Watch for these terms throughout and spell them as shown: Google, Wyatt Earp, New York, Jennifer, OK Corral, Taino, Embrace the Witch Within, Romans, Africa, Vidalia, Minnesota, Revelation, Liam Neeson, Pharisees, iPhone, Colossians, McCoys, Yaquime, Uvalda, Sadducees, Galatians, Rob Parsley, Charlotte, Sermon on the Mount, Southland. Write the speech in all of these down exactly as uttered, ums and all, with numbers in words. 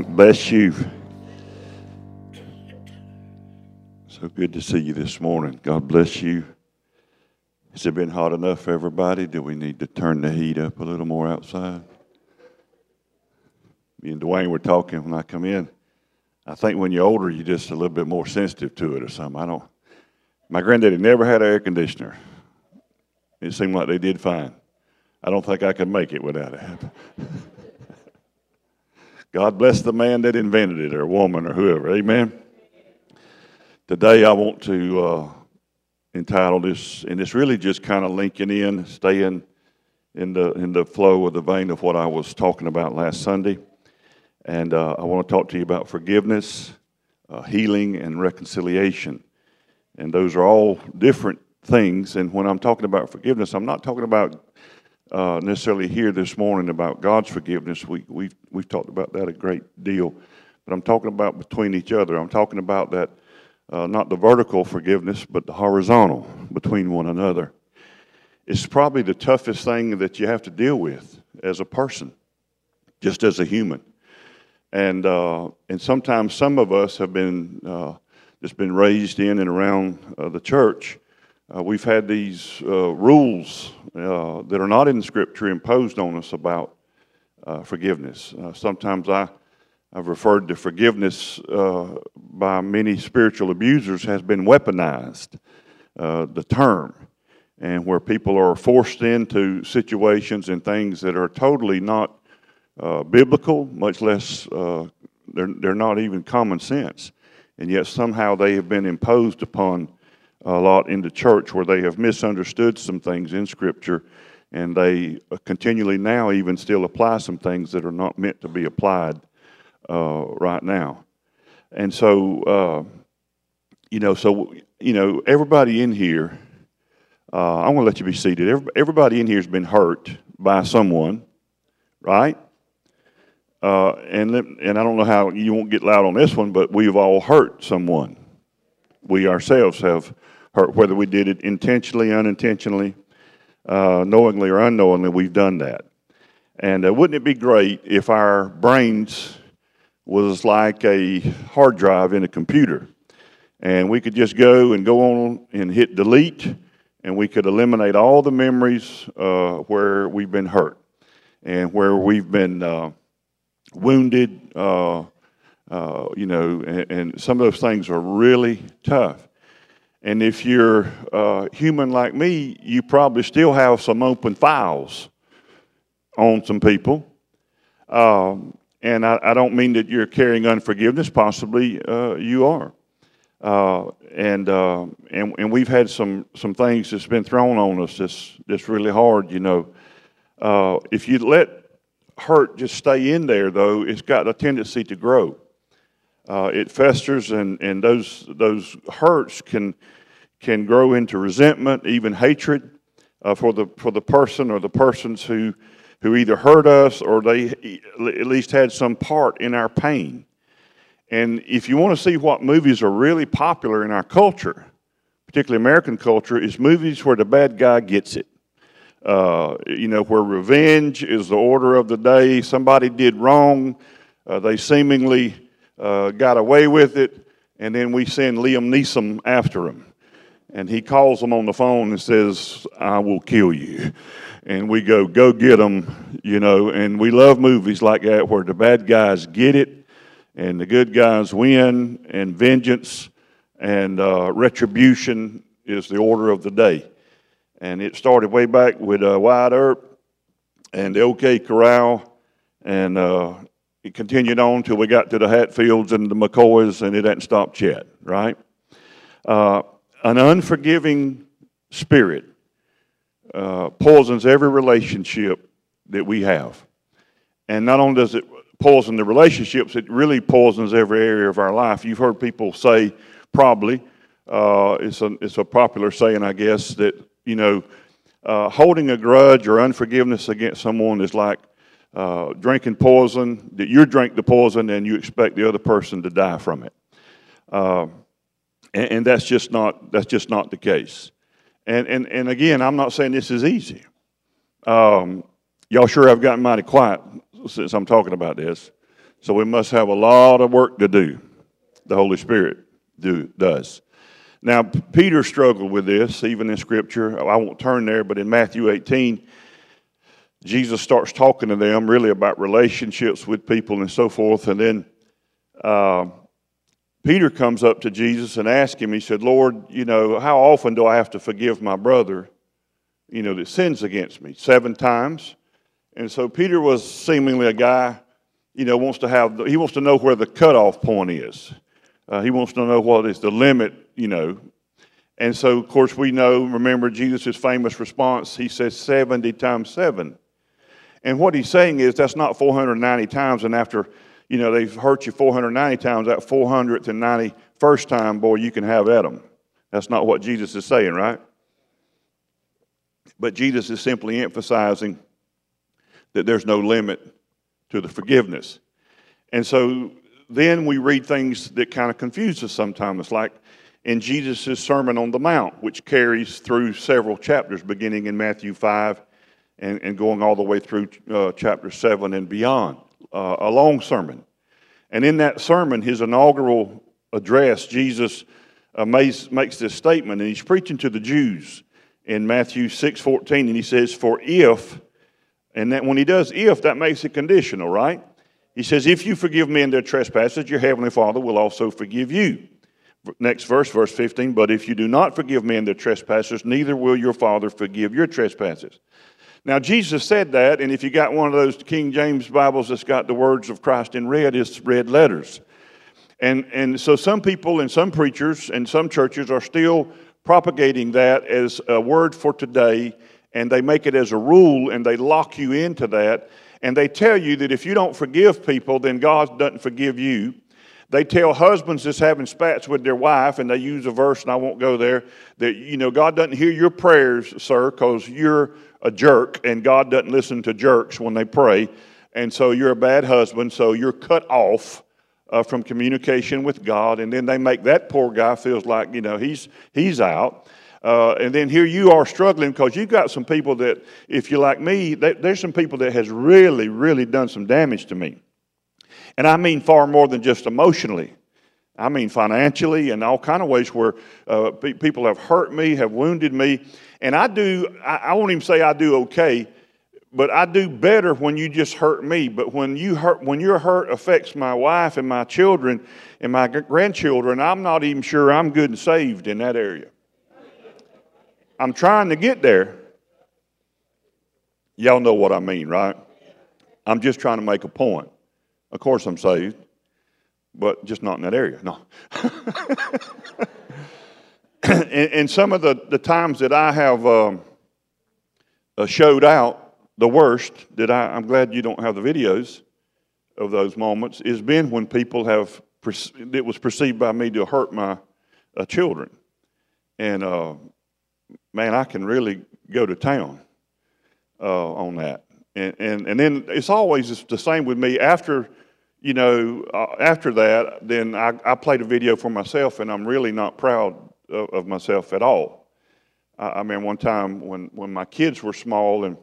want to bless you. So good to see you this morning. God bless you. Has it been hot enough for everybody? Do we need to turn the heat up a little more outside? Me and Dwayne were talking when I come in. I think when you're older, you're just a little bit more sensitive to it or something. I don't. My granddaddy never had an air conditioner. It seemed like they did fine. I don't think I could make it without it. God bless the man that invented it, or woman, or whoever. Amen. Today I want to uh, entitle this, and it's really just kind of linking in, staying in the in the flow of the vein of what I was talking about last Sunday. And uh, I want to talk to you about forgiveness, uh, healing, and reconciliation. And those are all different things. And when I'm talking about forgiveness, I'm not talking about uh, necessarily here this morning about God's forgiveness. We, we've, we've talked about that a great deal. But I'm talking about between each other. I'm talking about that, uh, not the vertical forgiveness, but the horizontal between one another. It's probably the toughest thing that you have to deal with as a person, just as a human. And uh, and sometimes some of us have been uh, just been raised in and around uh, the church. Uh, we've had these uh, rules uh, that are not in Scripture imposed on us about uh, forgiveness. Uh, sometimes I I've referred to forgiveness uh, by many spiritual abusers has been weaponized, uh, the term, and where people are forced into situations and things that are totally not Uh, biblical, much less uh, they're, they're not even common sense, and yet somehow they have been imposed upon a lot in the church where they have misunderstood some things in Scripture, and they continually now even still apply some things that are not meant to be applied uh, right now. And so uh, you know so you know everybody in here, uh, I want to let you be seated. Everybody in here has been hurt by someone, right? Uh, and and I don't know how you won't get loud on this one, but we've all hurt someone. We ourselves have hurt, whether we did it intentionally, unintentionally, uh, knowingly or unknowingly. We've done that. And uh, wouldn't it be great if our brains was like a hard drive in a computer, and we could just go and go on and hit delete, and we could eliminate all the memories uh, where we've been hurt and where we've been Uh, wounded, uh, uh, you know, and, and some of those things are really tough. And if you're uh, human like me, you probably still have some open files on some people. Um, and I, I don't mean that you're carrying unforgiveness. Possibly uh, you are. Uh, and uh, and and we've had some some things that's been thrown on us that's that's really hard, you know. Uh, if you let hurt just stay in there, though, it's got a tendency to grow. Uh, it festers, and and those those hurts can can grow into resentment, even hatred uh, for the for the person or the persons who who either hurt us or they at least had some part in our pain. And if you want to see what movies are really popular in our culture, particularly American culture, is movies where the bad guy gets it. Uh, you know, where revenge is the order of the day. Somebody did wrong. Uh, they seemingly uh, got away with it. And then we send Liam Neeson after him. And he calls them on the phone and says, I will kill you. And we go, go get them, you know. And we love movies like that where the bad guys get it and the good guys win, and vengeance and uh, retribution is the order of the day. And it started way back with uh, Wyatt Earp and the OK Corral, and uh, it continued on till we got to the Hatfields and the McCoys, and it hadn't stopped yet, right? Uh, an unforgiving spirit uh, poisons every relationship that we have. And not only does it poison the relationships, it really poisons every area of our life. You've heard people say, probably, uh, it's a, it's a popular saying, I guess, that You know, uh, holding a grudge or unforgiveness against someone is like uh, drinking poison, that you drink the poison and you expect the other person to die from it. Uh, and, and that's just not, that's just not the case. And, and, and again, I'm not saying this is easy. Um, y'all sure I've gotten mighty quiet since I'm talking about this. So we must have a lot of work to do. The Holy Spirit do, does. Now, Peter struggled with this, even in Scripture. I won't turn there, but in Matthew eighteen, Jesus starts talking to them really about relationships with people and so forth. And then uh, Peter comes up to Jesus and asks him, he said, Lord, you know, how often do I have to forgive my brother, you know, that sins against me? Seven times. And so Peter was seemingly a guy, you know, wants to have, the, he wants to know where the cutoff point is. Uh, he wants to know what is the limit, you know. And so, of course, we know, remember Jesus' famous response, he says seventy times seven. And what he's saying is that's not four hundred ninety times, and after, you know, they've hurt you four hundred ninety times, that four hundred ninety-first time, boy, you can have at them. That's not what Jesus is saying, right? But Jesus is simply emphasizing that there's no limit to the forgiveness. And so then we read things that kind of confuse us sometimes, like in Jesus' Sermon on the Mount, which carries through several chapters, beginning in Matthew five and, and going all the way through uh, chapter seven and beyond, uh, a long sermon. And in that sermon, his inaugural address, Jesus uh, makes, makes this statement, and he's preaching to the Jews in Matthew six fourteen, and he says, for if... And that when he does if, that makes it conditional, right? He says, if you forgive men their trespasses, your heavenly Father will also forgive you. Next verse, verse fifteen, but if you do not forgive men their trespasses, neither will your Father forgive your trespasses. Now, Jesus said that, and if you got one of those King James Bibles that's got the words of Christ in red, it's red letters. And, and so some people and some preachers and some churches are still propagating that as a word for today, and they make it as a rule, and they lock you into that, and they tell you that if you don't forgive people, then God doesn't forgive you. They tell husbands that's having spats with their wife, and they use a verse, and I won't go there, that, you know, God doesn't hear your prayers, sir, because you're a jerk, and God doesn't listen to jerks when they pray, and so you're a bad husband, so you're cut off uh, from communication with God, and then they make that poor guy feels like, you know, he's he's out. Uh, and then here you are struggling because you've got some people that, if you're like me, they, there's some people that has really, really done some damage to me. And I mean far more than just emotionally. I mean financially and all kind of ways where uh, pe- people have hurt me, have wounded me. And I do, I, I won't even say I do okay, but I do better when you just hurt me. But when you hurt, when your hurt affects my wife and my children and my g- grandchildren, I'm not even sure I'm good and saved in that area. I'm trying to get there. Y'all know what I mean, right? I'm just trying to make a point. Of course I'm saved, but just not in that area. No. and, and some of the, the times that I have um, uh, showed out the worst, that I, I'm glad you don't have the videos of those moments, is been when people have, it was perceived by me to hurt my uh, children. And, uh, man, I can really go to town uh, on that. And, and and then it's always the same with me. After, you know, uh, after that, then I, I played a video for myself, and I'm really not proud of, of myself at all. I, I mean, one time when, when my kids were small, and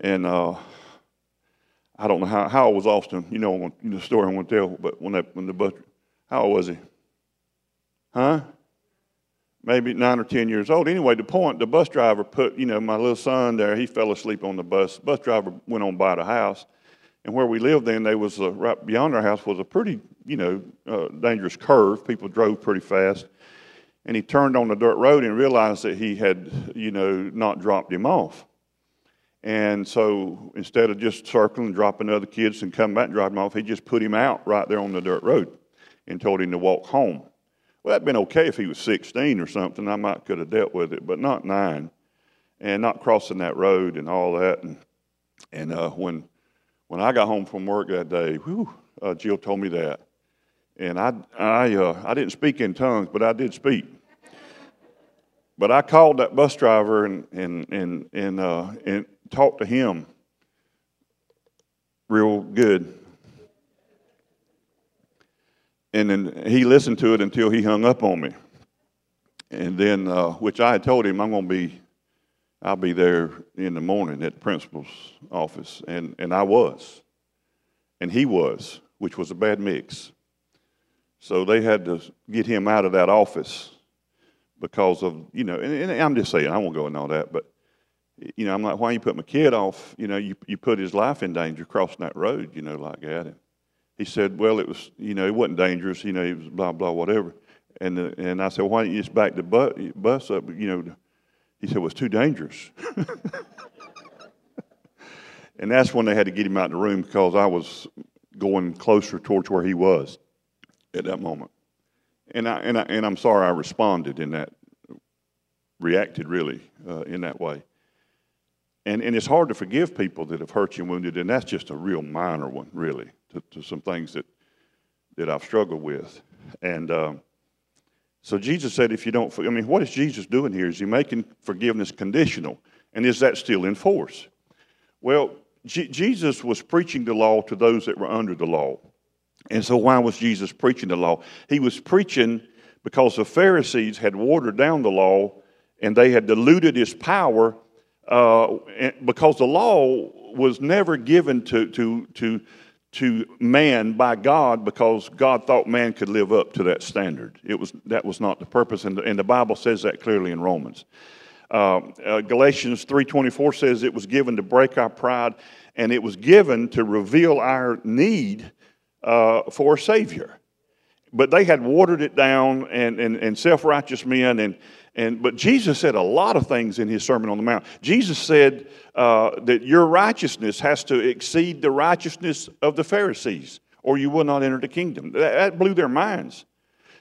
and uh, I don't know how, how old was Austin. You know, the story I want to tell, but when, that, when the bus, how old was he? Huh? Maybe nine or ten years old. Anyway, the point, the bus driver put, you know, my little son there, he fell asleep on the bus. The bus driver went on by the house. And where we lived then, they was uh, right beyond our house was a pretty, you know, uh, dangerous curve. People drove pretty fast. And he turned on the dirt road and realized that he had, you know, not dropped him off. And so instead of just circling and dropping the other kids and coming back and driving him off, he just put him out right there on the dirt road and told him to walk home. Well, that'd been okay if he was sixteen or something. I might could have dealt with it, but not nine, and not crossing that road and all that. And and uh, when when I got home from work that day, whew, uh, Jill told me that, and I I uh, I didn't speak in tongues, but I did speak. But I called that bus driver and and and and uh, and talked to him real good. And then he listened to it until he hung up on me. And then, uh, which I had told him, I'm going to be, I'll be there in the morning at the principal's office. And, and I was. and he was, which was a bad mix. So they had to get him out of that office because of, you know, and, and I'm just saying, I won't go into all that, but, you know, I'm like, why you put my kid off? You know, you, you put his life in danger crossing that road, you know, like that. And he said, well, it was, you know, it wasn't dangerous, you know, it was blah, blah, whatever. And the, and I said, why don't you just back the bu- bus up, you know? He said, well, it's too dangerous. And that's when they had to get him out of the room because I was going closer towards where he was at that moment. And, I, and, I, and I'm sorry I responded in that, reacted really uh, in that way. And, and it's hard to forgive people that have hurt you and wounded, and that's just a real minor one, really, to, to some things that, that I've struggled with. And um, so Jesus said, if you don't, I mean, what is Jesus doing here? Is he making forgiveness conditional? And is that still in force? Well, G- Jesus was preaching the law to those that were under the law. And so why was Jesus preaching the law? He was preaching because the Pharisees had watered down the law and they had diluted its power uh, because the law was never given to, to, to, to man by God because God thought man could live up to that standard. It was, that was not the purpose, and the, and the Bible says that clearly in Romans. Uh, uh, Galatians three twenty-four says it was given to break our pride, and it was given to reveal our need uh, for a Savior. But they had watered it down, and, and, and self-righteous men, and, and but Jesus said a lot of things in his Sermon on the Mount. Jesus said uh, that your righteousness has to exceed the righteousness of the Pharisees, or you will not enter the kingdom. That, that blew their minds.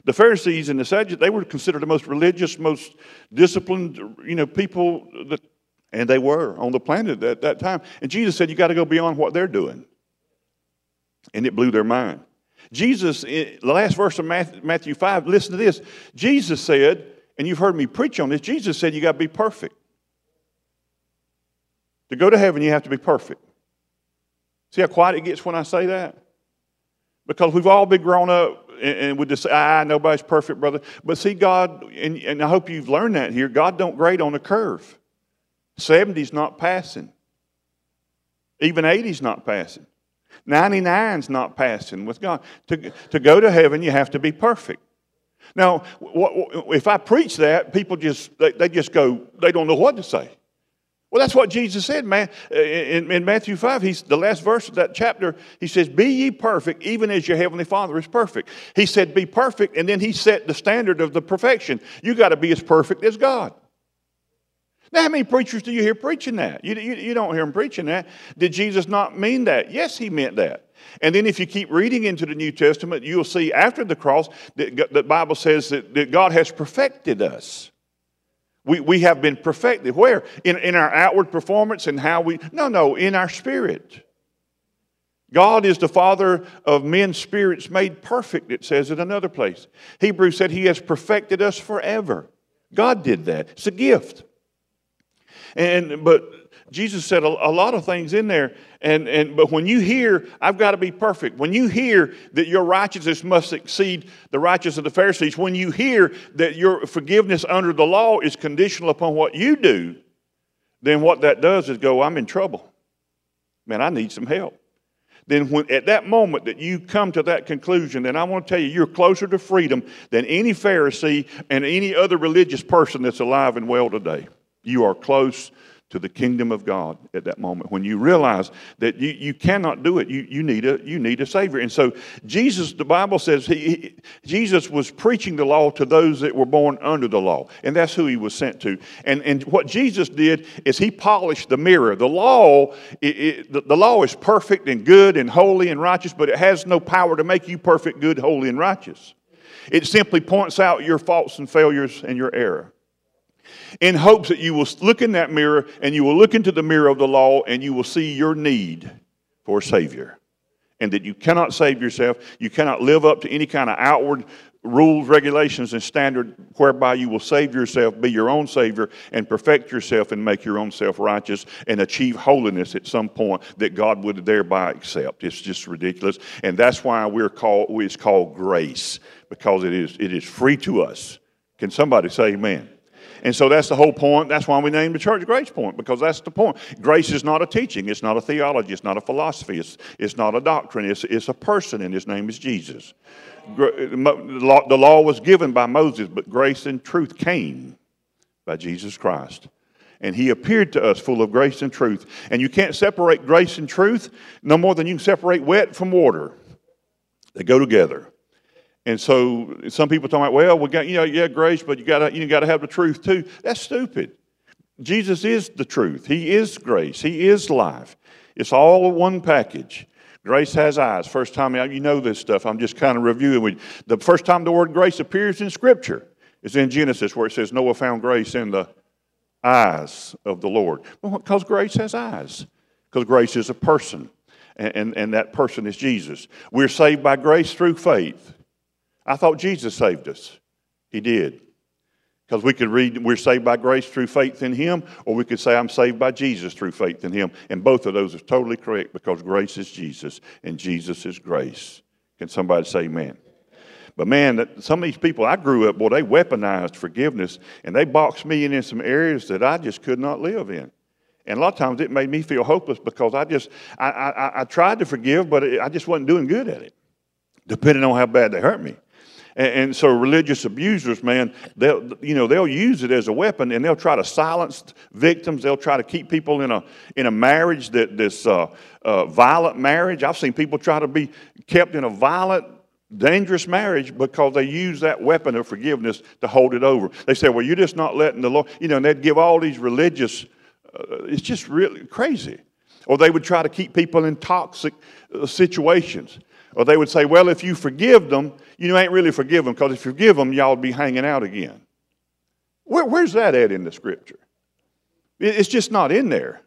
The Pharisees and the Sadducees, they were considered the most religious, most disciplined, you know, people, that, and they were on the planet at that time. And Jesus said, you got to go beyond what they're doing. And it blew their mind. Jesus, in the last verse of Matthew five, listen to this. Jesus said, and you've heard me preach on this, Jesus said you got to be perfect. To go to heaven, you have to be perfect. See how quiet it gets when I say that? Because we've all been grown up, and would just say, ah, nobody's perfect, brother. But see, God, and, and I hope you've learned that here, God don't grade on a curve. seventy's not passing. Even eighty's not passing. ninety-nine's not passing with God. To, to go to heaven, you have to be perfect. Now, what, if I preach that, people just, they, they just go, they don't know what to say. Well, that's what Jesus said, man. In, in Matthew five, he's, the last verse of that chapter, he says, be ye perfect, even as your heavenly Father is perfect. He said, be perfect, and then he set the standard of the perfection. You got to be as perfect as God. Now, how many preachers do you hear preaching that? You, you, you don't hear them preaching that. Did Jesus not mean that? Yes, he meant that. And then if you keep reading into the New Testament, you'll see after the cross, that the Bible says that, that God has perfected us. We we have been perfected. Where? In, in our outward performance and how we... No, no, in our spirit. God is the Father of men's spirits made perfect, it says in another place. Hebrews said he has perfected us forever. God did that. It's a gift. And but Jesus said a, a lot of things in there. And, and but when you hear, I've got to be perfect. When you hear that your righteousness must exceed the righteousness of the Pharisees, when you hear that your forgiveness under the law is conditional upon what you do, then what that does is go, I'm in trouble. Man, I need some help. Then when at that moment that you come to that conclusion, then I want to tell you, you're closer to freedom than any Pharisee and any other religious person that's alive and well today. You are close to the kingdom of God at that moment when you realize that you, you cannot do it. You, you, need a, you need a Savior. And so Jesus, the Bible says, he, he, Jesus was preaching the law to those that were born under the law. And that's who he was sent to. And, and what Jesus did is he polished the mirror. The law, it, it, the, the law is perfect and good and holy and righteous, but it has no power to make you perfect, good, holy, and righteous. It simply points out your faults and failures and your error, in hopes that you will look in that mirror and you will look into the mirror of the law and you will see your need for a Savior, and that you cannot save yourself. You cannot live up to any kind of outward rules, regulations, and standard whereby you will save yourself, be your own Savior, and perfect yourself and make your own self righteous and achieve holiness at some point that God would thereby accept. It's just ridiculous. And that's why we're called, it's called grace, because it is, it is free to us. Can somebody say amen? And so that's the whole point. That's why we named the church Grace Point, because that's the point. Grace is not a teaching. It's not a theology. It's not a philosophy. It's, it's not a doctrine. It's, it's a person, and his name is Jesus. The law was given by Moses, but grace and truth came by Jesus Christ. And he appeared to us full of grace and truth. And you can't separate grace and truth no more than you can separate wet from water. They go together. And so some people talk about, well, we got, you know, yeah, grace, but you got you got to have the truth too. That's stupid. Jesus is the truth. He is grace. He is life. It's all one package. Grace has eyes. First time, you know this stuff. I'm just kind of reviewing with you. The first time the word grace appears in Scripture is in Genesis, where it says Noah found grace in the eyes of the Lord. Because grace has eyes. Because grace is a person. And, and, and that person is Jesus. We're saved by grace through faith. I thought Jesus saved us. He did. Because we could read, we're saved by grace through faith in him, or we could say, I'm saved by Jesus through faith in him. And both of those are totally correct, because grace is Jesus, and Jesus is grace. Can somebody say amen? But man, some of these people I grew up, boy, they weaponized forgiveness, and they boxed me in in some areas that I just could not live in. And a lot of times it made me feel hopeless, because I just, I, I, I tried to forgive, but I just wasn't doing good at it, depending on how bad they hurt me. And so religious abusers, man, they'll, you know, they'll use it as a weapon, and they'll try to silence victims. They'll try to keep people in a in a marriage, that this uh, uh, violent marriage. I've seen people try to be kept in a violent, dangerous marriage because they use that weapon of forgiveness to hold it over. They say, well, you're just not letting the Lord, you know, and they'd give all these religious, uh, it's just really crazy. Or they would try to keep people in toxic uh, situations. Or they would say, well, if you forgive them, you ain't really forgive them, because if you forgive them, y'all would be hanging out again. Where, where's that at in the Scripture? It's just not in there.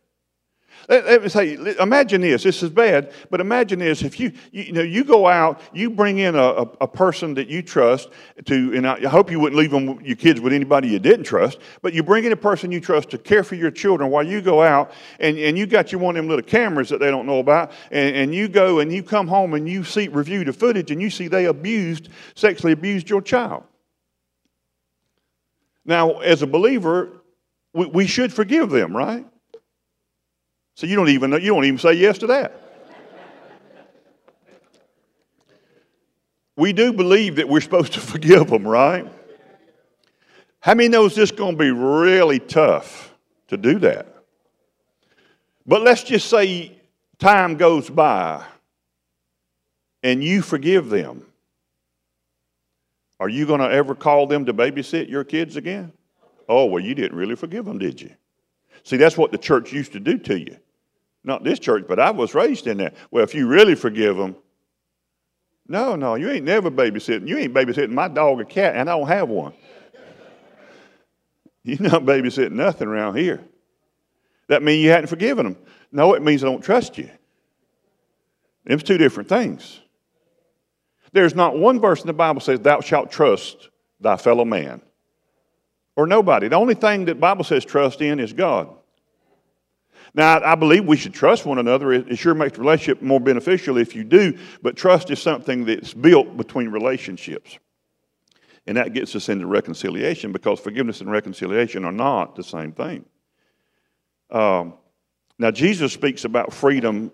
Let, let me say, imagine this. This is bad, but imagine this. If you, you, you know, you go out, you bring in a, a, a person that you trust to, and I hope you wouldn't leave them, your kids with anybody you didn't trust, but you bring in a person you trust to care for your children while you go out, and, and you got you one of them little cameras that they don't know about, and, and you go and you come home and you see, review the footage, and you see they abused, sexually abused your child. Now, as a believer, we, we should forgive them, right? So you don't even know, you don't even say yes to that. We do believe that we're supposed to forgive them, right? How many knows this is going to be really tough to do that? But let's just say time goes by and you forgive them. Are you going to ever call them to babysit your kids again? Oh, well, you didn't really forgive them, did you? See, that's what the church used to do to you. Not this church, but I was raised in that. Well, if you really forgive them, no, no, you ain't never babysitting. You ain't babysitting my dog or cat, and I don't have one. You're not babysitting nothing around here. That means you hadn't forgiven them. No, it means I don't trust you. It's two different things. There's not one verse in the Bible that says, thou shalt trust thy fellow man. Or nobody. The only thing that the Bible says trust in is God. Now, I believe we should trust one another. It sure makes the relationship more beneficial if you do, but trust is something that's built between relationships. And that gets us into reconciliation, because forgiveness and reconciliation are not the same thing. Um, now, Jesus speaks about freedom,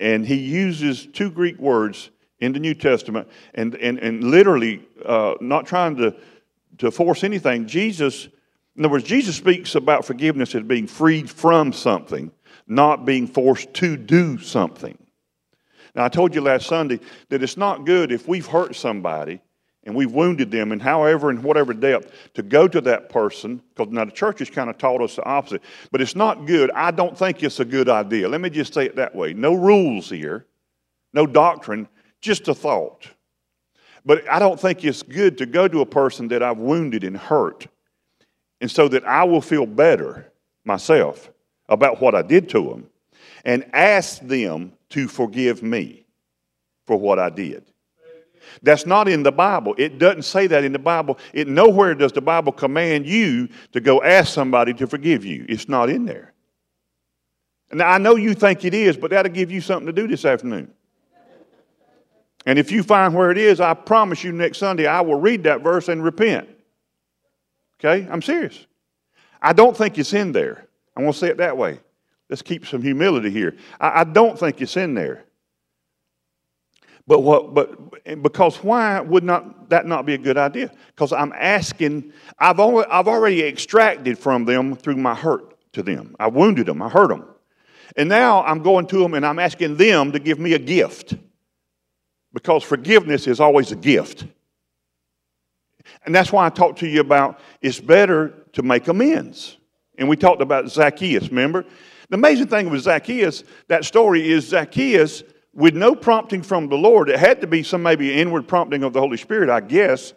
and he uses two Greek words in the New Testament, and, and, and literally uh, not trying to to force anything. Jesus, in other words, Jesus speaks about forgiveness as being freed from something, not being forced to do something. Now, I told you last Sunday that it's not good if we've hurt somebody and we've wounded them, and however and whatever depth, to go to that person, because now the church has kind of taught us the opposite, but it's not good. I don't think it's a good idea. Let me just say it that way. No rules here, no doctrine, just a thought. But I don't think it's good to go to a person that I've wounded and hurt, and so that I will feel better myself about what I did to them, and ask them to forgive me for what I did. That's not in the Bible. It doesn't say that in the Bible. It nowhere does the Bible command you to go ask somebody to forgive you. It's not in there. Now, I know you think it is, but that'll give you something to do this afternoon. And if you find where it is, I promise you next Sunday I will read that verse and repent. Okay? I'm serious. I don't think it's in there. I want to say it that way. Let's keep some humility here. I, I don't think it's in there. But what? But because why would not that not be a good idea? Because I'm asking. I've only, I've already extracted from them through my hurt to them. I wounded them. I hurt them, and now I'm going to them and I'm asking them to give me a gift. Because forgiveness is always a gift, and that's why I talked to you about it's better to make amends. And we talked about Zacchaeus. Remember, the amazing thing with Zacchaeus, that story is Zacchaeus. With no prompting from the Lord, it had to be some maybe inward prompting of the Holy Spirit, I guess.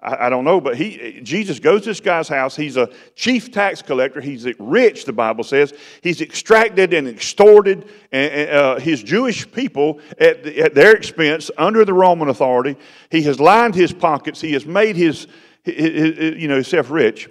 I, I don't know, but he Jesus goes to this guy's house. He's a chief tax collector. He's rich, the Bible says. He's extracted and extorted uh, his Jewish people at, the, at their expense under the Roman authority. He has lined his pockets. He has made his, his, his you know, himself rich.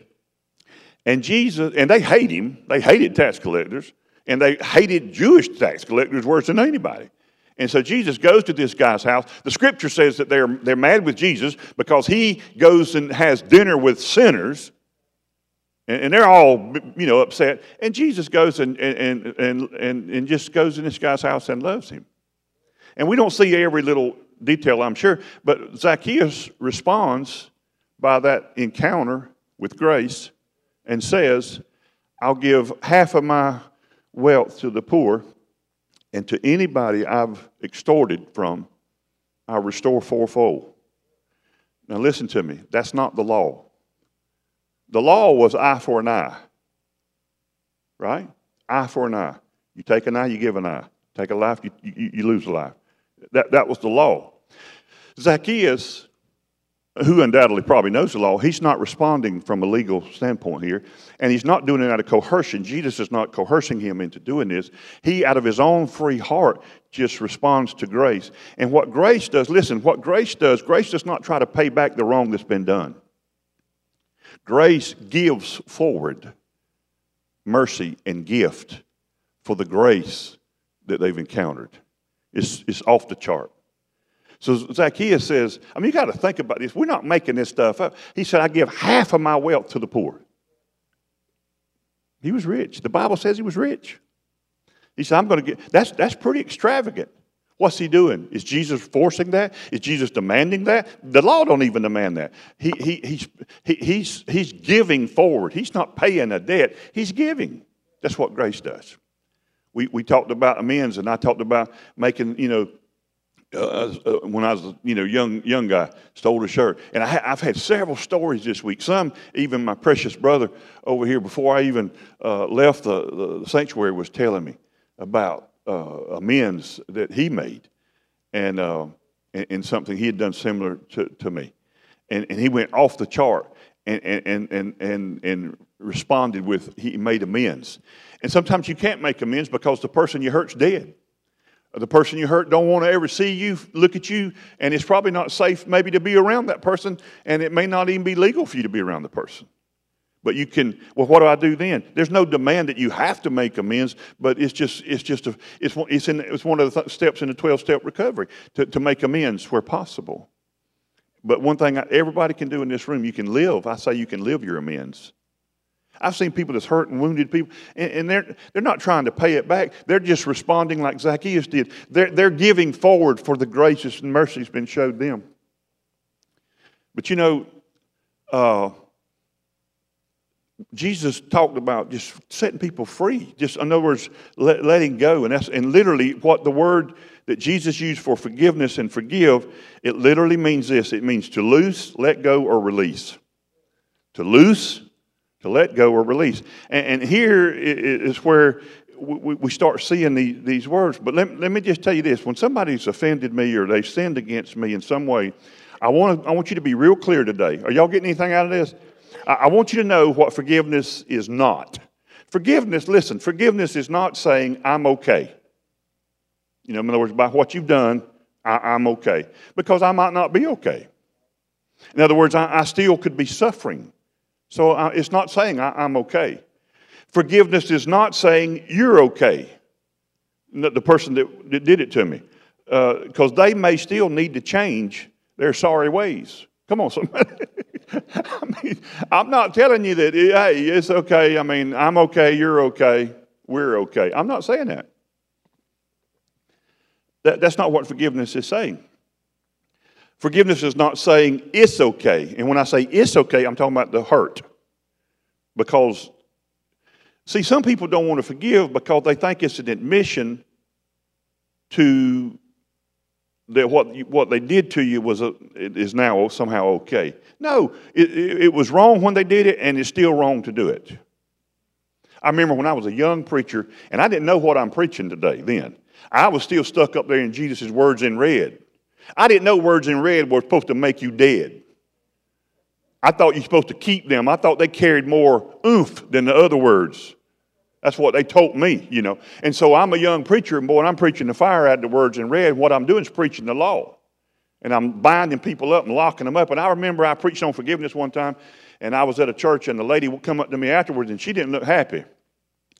And Jesus, and they hate him. They hated tax collectors, and they hated Jewish tax collectors worse than anybody. And so Jesus goes to this guy's house. The scripture says that they're, they're mad with Jesus because he goes and has dinner with sinners. And, and they're all, you know, upset. And Jesus goes and, and, and, and, and just goes in this guy's house and loves him. And we don't see every little detail, I'm sure. But Zacchaeus responds by that encounter with grace and says, I'll give half of my wealth to the poor. And to anybody I've extorted from, I restore fourfold. Now listen to me. That's not the law. The law was eye for an eye. Right? Eye for an eye. You take an eye, you give an eye. Take a life, you, you, you lose a life. That, that was the law. Zacchaeus, who undoubtedly probably knows the law, he's not responding from a legal standpoint here, and he's not doing it out of coercion. Jesus is not coercing him into doing this. He, out of his own free heart, just responds to grace. And what grace does, listen, what grace does, grace does not try to pay back the wrong that's been done. Grace gives forward mercy and gift for the grace that they've encountered. It's, it's off the chart. So Zacchaeus says, I mean, you got to think about this. We're not making this stuff up. He said, I give half of my wealth to the poor. He was rich. The Bible says he was rich. He said, I'm going to get, that's, that's pretty extravagant. What's he doing? Is Jesus forcing that? Is Jesus demanding that? The law don't even demand that. He, he, he's, he, he's, he's giving forward. He's not paying a debt. He's giving. That's what grace does. We, we talked about amends, and I talked about making, you know, Uh, uh, when I was, you know, young young guy, stole a shirt. And I ha I've had several stories this week. Some, even my precious brother over here, before I even uh, left the, the sanctuary, was telling me about uh, amends that he made and, uh, and, and something he had done similar to, to me. And, and he went off the chart and, and, and, and, and responded with, he made amends. And sometimes you can't make amends because the person you hurt's dead. The person you hurt don't want to ever see you, look at you, and it's probably not safe maybe to be around that person, and it may not even be legal for you to be around the person. But you can, well, what do I do then? There's no demand that you have to make amends, but it's just, it's just, a, it's, it's, in, it's one of the th steps in the twelve-step recovery to, to make amends where possible. But one thing I, everybody can do in this room, you can live, I say you can live your amends. I've seen people that's hurt and wounded people, and, and they're, they're not trying to pay it back. They're just responding like Zacchaeus did. They're, they're giving forward for the gracious and mercy that's been showed them. But, you know, uh, Jesus talked about just setting people free. Just, in other words, let, letting go. And, that's, and literally what the word that Jesus used for forgiveness and forgive, it literally means this. It means to loose, let go, or release. To loose, to let go or release. And, and here is where we, we start seeing the, these words. But let, let me just tell you this. When somebody's offended me or they've sinned against me in some way, I want, I want you to be real clear today. Are y'all getting anything out of this? I, I want you to know what forgiveness is not. Forgiveness, listen, forgiveness is not saying, I'm okay. You know, in other words, by what you've done, I, I'm okay. Because I might not be okay. In other words, I, I still could be suffering. So uh, it's not saying I, I'm okay. Forgiveness is not saying you're okay, the person that, that did it to me, because uh, they may still need to change their sorry ways. Come on, somebody. I mean, I'm not telling you that, hey, it's okay. I mean, I'm okay, you're okay, we're okay. I'm not saying that. that that's not what forgiveness is saying. Forgiveness is not saying it's okay. And when I say it's okay, I'm talking about the hurt. Because, see, some people don't want to forgive because they think it's an admission to that what you, what they did to you was a, is now somehow okay. No, it, it was wrong when they did it, and it's still wrong to do it. I remember when I was a young preacher, and I didn't know what I'm preaching today then. I was still stuck up there in Jesus' words in red. I didn't know words in red were supposed to make you dead. I thought you're supposed to keep them. I thought they carried more oomph than the other words. That's what they told me, you know. And so I'm a young preacher, and boy, and I'm preaching the fire out of the words in red. What I'm doing is preaching the law. And I'm binding people up and locking them up. And I remember I preached on forgiveness one time, and I was at a church, and the lady would come up to me afterwards, and she didn't look happy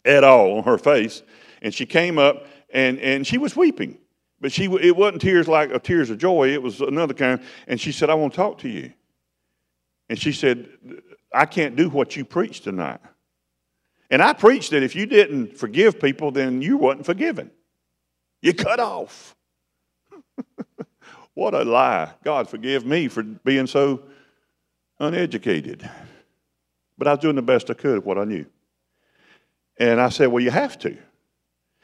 at all on her face. And she came up, and, and she was weeping. But she, it wasn't tears like uh, tears of joy. It was another kind. And she said, I want to talk to you. And she said, I can't do what you preached tonight. And I preached that if you didn't forgive people, then you wasn't forgiven. You cut off. What a lie. God, forgive me for being so uneducated. But I was doing the best I could of what I knew. And I said, well, you have to.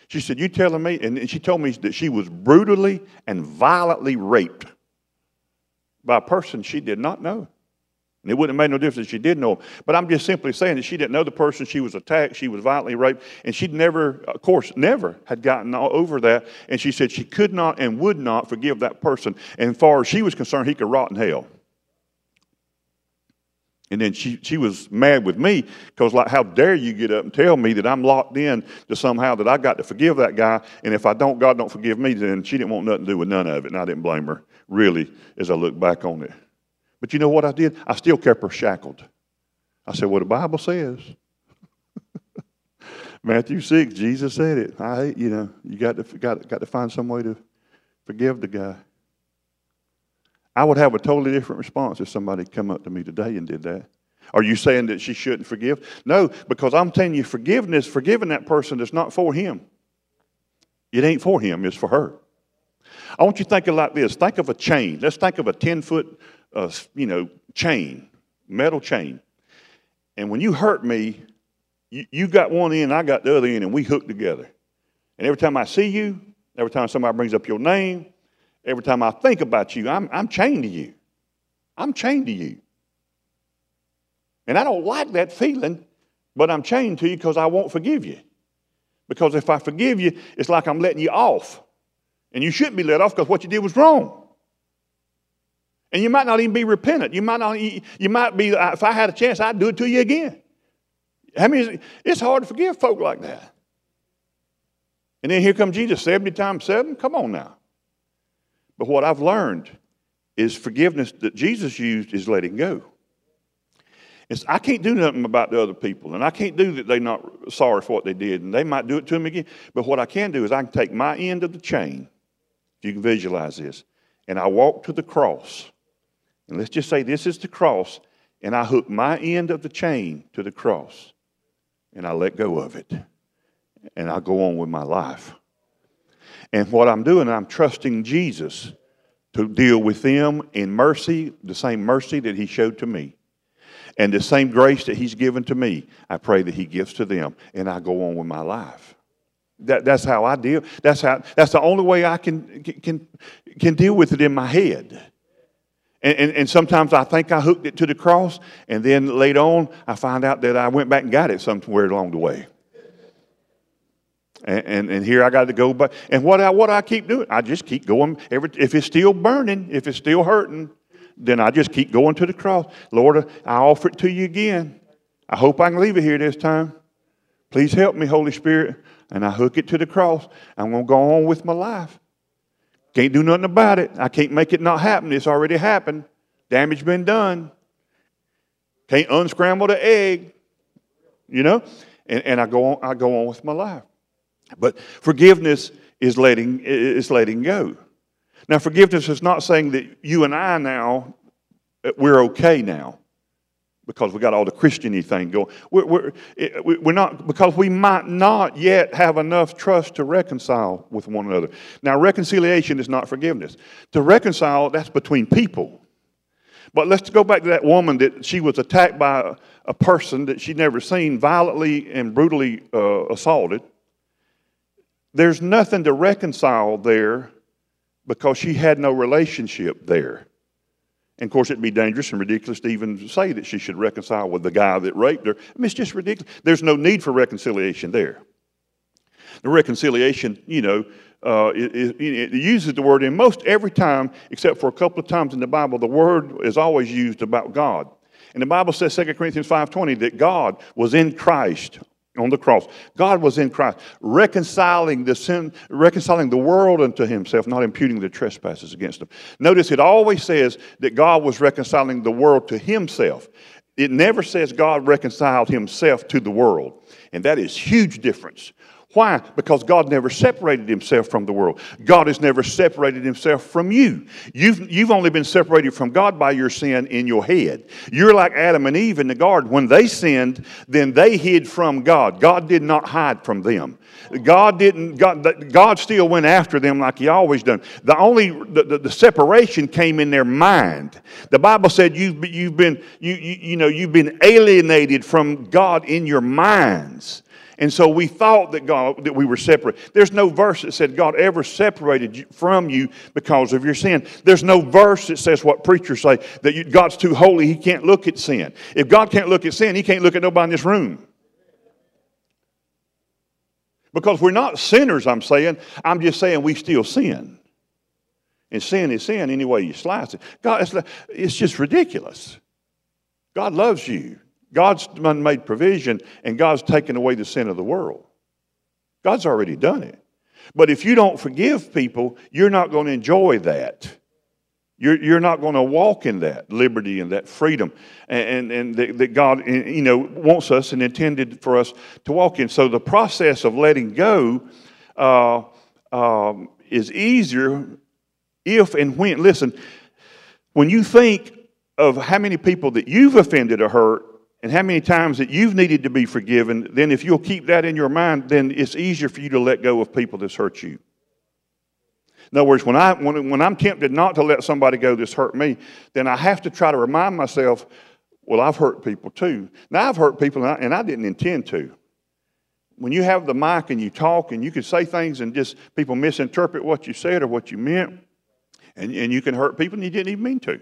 She said, you telling me? And she told me that she was brutally and violently raped by a person she did not know. And it wouldn't have made no difference if she did know him. But I'm just simply saying that she didn't know the person. She was attacked. She was violently raped. And she'd never, of course, never had gotten over that. And she said she could not and would not forgive that person. And as far as she was concerned, he could rot in hell. And then she, she was mad with me because, like, how dare you get up and tell me that I'm locked in to somehow that I got to forgive that guy. And if I don't, God don't forgive me. Then she didn't want nothing to do with none of it. And I didn't blame her, really, as I look back on it. But you know what I did? I still kept her shackled. I said, well, the Bible says. Matthew six, Jesus said it. I hate, you know, you got to, got, got to find some way to forgive the guy. I would have a totally different response if somebody come up to me today and did that. Are you saying that she shouldn't forgive? No, because I'm telling you, forgiveness, forgiving that person is not for him. It ain't for him, it's for her. I want you to think of like this. Think of a chain. Let's think of a ten-foot Uh, you know, chain, metal chain. And when you hurt me, you, you got one end, I got the other end, and we hooked together. And every time I see you, every time somebody brings up your name, every time I think about you, I'm, I'm chained to you. I'm chained to you. And I don't like that feeling, but I'm chained to you because I won't forgive you. Because if I forgive you, it's like I'm letting you off. And you shouldn't be let off because what you did was wrong. And you might not even be repentant. You might not. You might be. If I had a chance, I'd do it to you again. I mean, it's hard to forgive folk like that. And then here comes Jesus, seventy times seven. Come on now. But what I've learned is forgiveness that Jesus used is letting go. It's, I can't do nothing about the other people, and I can't do that. They're not sorry for what they did, and they might do it to them again. But what I can do is I can take my end of the chain. If you can visualize this, and I walk to the cross. And let's just say this is the cross, and I hook my end of the chain to the cross, and I let go of it, and I go on with my life. And what I'm doing, I'm trusting Jesus to deal with them in mercy, the same mercy that he showed to me, and the same grace that he's given to me, I pray that he gives to them, and I go on with my life. That, that's how I deal. That's, how, that's the only way I can, can, can deal with it in my head. And, and, and sometimes I think I hooked it to the cross, and then later on I find out that I went back and got it somewhere along the way. And, and, and here I got to go back. And what I, what I keep doing, I just keep going. Every, if it's still burning, if it's still hurting, then I just keep going to the cross. Lord, I offer it to you again. I hope I can leave it here this time. Please help me, Holy Spirit. And I hook it to the cross. I'm going to go on with my life. Can't do nothing about it. I can't make it not happen. It's already happened. Damage been done. Can't unscramble the egg, you know? And, and I go on, I go on with my life. But forgiveness is letting, is letting go. Now, forgiveness is not saying that you and I now, we're okay now. because we got all the Christian-y thing going. We're, we're, we're not, because we might not yet have enough trust to reconcile with one another. Now, reconciliation is not forgiveness. To reconcile, that's between people. But let's go back to that woman that she was attacked by a, a person that she'd never seen, violently and brutally uh, assaulted. There's nothing to reconcile there because she had no relationship there. And, of course, it'd be dangerous and ridiculous to even say that she should reconcile with the guy that raped her. I mean, it's just ridiculous. There's no need for reconciliation there. The reconciliation, you know, uh, it, it, it uses the word in most every time, except for a couple of times in the Bible, the word is always used about God. And the Bible says, Second Corinthians five twenty, that God was in Christ on the cross. God was in Christ, reconciling the sin, reconciling the world unto himself, not imputing the trespasses against them. Notice it always says that God was reconciling the world to himself. It never says God reconciled himself to the world. And that is a huge difference. Why? Because God never separated himself from the world. God has never separated himself from you. You've, you've only been separated from God by your sin in your head. You're like Adam and Eve in the garden. When they sinned, then they hid from God. God did not hide from them. God didn't. God, God still went after them like he always done. The only the, the, the separation came in their mind. The Bible said you've you've been you, you you know you've been alienated from God in your minds. And so we thought that God, that we were separate. There's no verse that said God ever separated you from you because of your sin. There's no verse that says what preachers say, that you, God's too holy, he can't look at sin. If God can't look at sin, he can't look at nobody in this room. Because we're not sinners, I'm saying. I'm just saying we still sin. And sin is sin any way you slice it. God, it's, it's just ridiculous. God loves you. God's made provision, and God's taken away the sin of the world. God's already done it. But if you don't forgive people, you're not going to enjoy that. You're, you're not going to walk in that liberty and that freedom and, and, and that God, you know, wants us and intended for us to walk in. So the process of letting go uh, um, is easier if and when. Listen, when you think of how many people that you've offended or hurt, and how many times that you've needed to be forgiven, then if you'll keep that in your mind, then it's easier for you to let go of people that's hurt you. In other words, when, I, when, when I'm tempted not to let somebody go that's hurt me, then I have to try to remind myself, well, I've hurt people too. Now, I've hurt people, and I, and I didn't intend to. When you have the mic and you talk and you can say things and just people misinterpret what you said or what you meant, and, and you can hurt people and you didn't even mean to.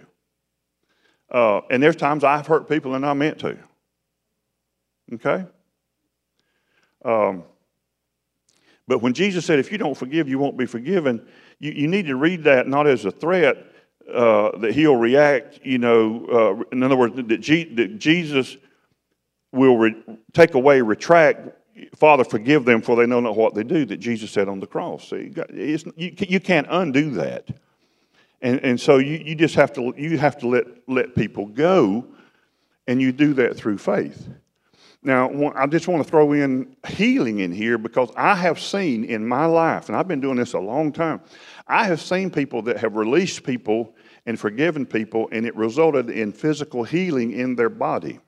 Uh, and there's times I've hurt people and I meant to. Okay? Um, but when Jesus said, if you don't forgive, you won't be forgiven, you, you need to read that not as a threat uh, that he'll react, you know, uh, in other words, that, G, that Jesus will re take away, retract, Father, forgive them for they know not what they do, that Jesus said on the cross. See, it's, you, you can't undo that. And, and so you, you just have to, you have to let, let people go, and you do that through faith. Now, I just want to throw in healing in here because I have seen in my life, and I've been doing this a long time, I have seen people that have released people and forgiven people, and it resulted in physical healing in their body.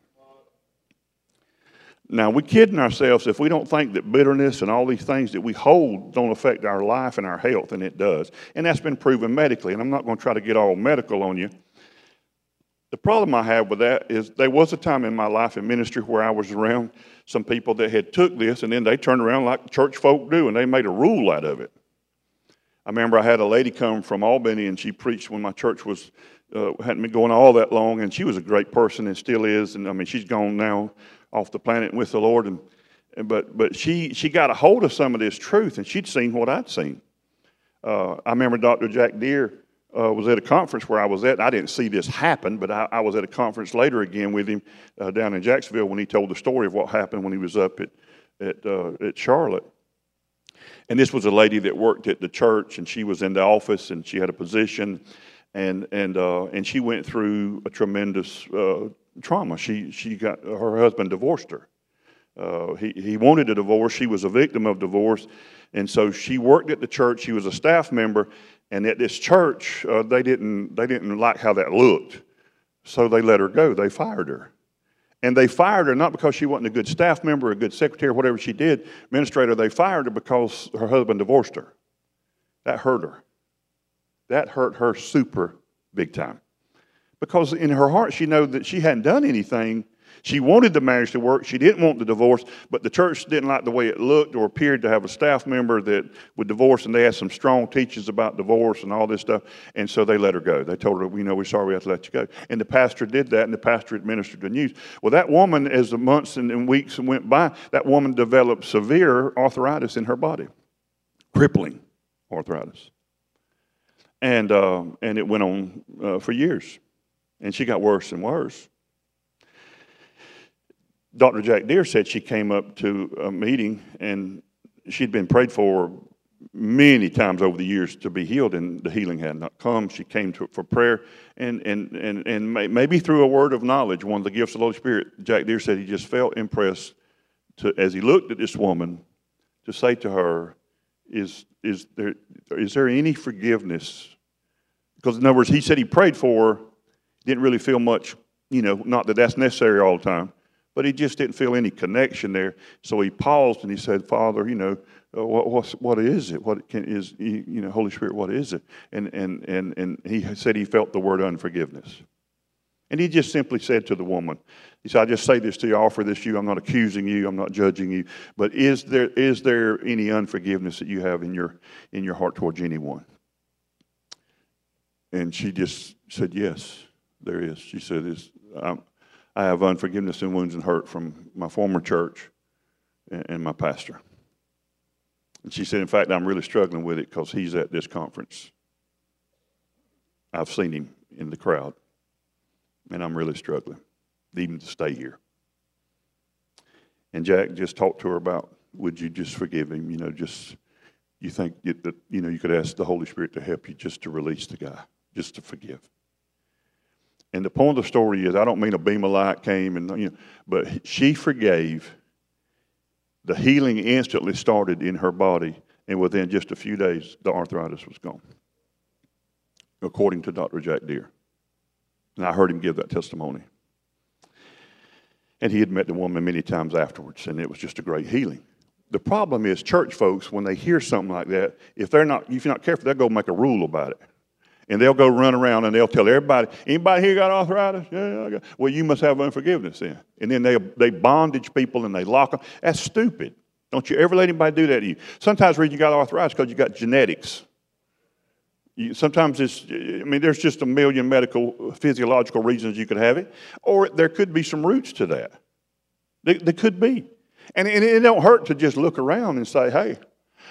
Now, we're kidding ourselves if we don't think that bitterness and all these things that we hold don't affect our life and our health, and it does. And that's been proven medically, and I'm not going to try to get all medical on you. The problem I have with that is there was a time in my life in ministry where I was around some people that had took this and then they turned around like church folk do and they made a rule out of it. I remember I had a lady come from Albany and she preached when my church was, uh, hadn't been going all that long, and she was a great person and still is, and I mean she's gone now off the planet with the Lord, and, and but, but she, she got a hold of some of this truth and she'd seen what I'd seen. Uh, I remember Doctor Jack Deere Uh, was at a conference where I was at. I didn't see this happen, but I, I was at a conference later again with him uh, down in Jacksonville when he told the story of what happened when he was up at at, uh, at Charlotte. And this was a lady that worked at the church, and she was in the office, and she had a position, and and uh, and she went through a tremendous uh, trauma. She she got her husband divorced her. Uh, he he wanted a divorce. She was a victim of divorce, and so she worked at the church. She was a staff member. And at this church, uh, they didn't they didn't like how that looked, so they let her go. They fired her, And they fired her not because she wasn't a good staff member, a good secretary, whatever she did, administrator. They fired her because her husband divorced her. That hurt her. That hurt her super big time. Because in her heart, she knew that she hadn't done anything. She wanted the marriage to work. She didn't want the divorce, but the church didn't like the way it looked or appeared to have a staff member that would divorce, and they had some strong teachings about divorce and all this stuff, and so they let her go. They told her, you know, we're sorry we have to let you go. And the pastor did that, and the pastor administered the news. Well, that woman, as the months and weeks went by, that woman developed severe arthritis in her body, crippling arthritis. And, uh, and it went on uh, for years, and she got worse and worse. Doctor Jack Deere said she came up to a meeting, and she'd been prayed for many times over the years to be healed, and the healing had not come. She came to, for prayer, and, and, and, and maybe through a word of knowledge, one of the gifts of the Holy Spirit, Jack Deere said he just felt impressed to, as he looked at this woman, to say to her, is, is, there, is there any forgiveness? Because in other words, he said he prayed for her, didn't really feel much, you know, not that that's necessary all the time. But he just didn't feel any connection there, so he paused and he said, "Father, you know, what what's, what is it? What can, is you know, Holy Spirit? What is it?" And and and and he said he felt the word unforgiveness, and he just simply said to the woman, "He said, I just say this to you, I offer this to you. I'm not accusing you, I'm not judging you, but is there is there any unforgiveness that you have in your in your heart towards anyone?" And she just said, "Yes, there is." She said, "Is I'm." I have unforgiveness and wounds and hurt from my former church and my pastor. And she said, in fact, I'm really struggling with it because he's at this conference. I've seen him in the crowd, and I'm really struggling, even to stay here. And Jack just talked to her about, would you just forgive him? You know, just, you think that, you know, you could ask the Holy Spirit to help you just to release the guy, just to forgive. And the point of the story is, I don't mean a beam of light came, and you know, but she forgave. The healing instantly started in her body, and within just a few days, the arthritis was gone, according to Doctor Jack Deere. And I heard him give that testimony. And he had met the woman many times afterwards, and it was just a great healing. The problem is, church folks, when they hear something like that, if they're not, if you're not careful, they'll go make a rule about it. And they'll go run around and they'll tell everybody, anybody here got arthritis? Yeah, I got. Well, you must have unforgiveness then. And then they they bondage people and they lock them. That's stupid. Don't you ever let anybody do that to you. Sometimes the reason you got arthritis because you got genetics. You, sometimes it's, I mean, there's just a million medical, physiological reasons you could have it. Or there could be some roots to that. There, there could be. And, and it don't hurt to just look around and say, hey.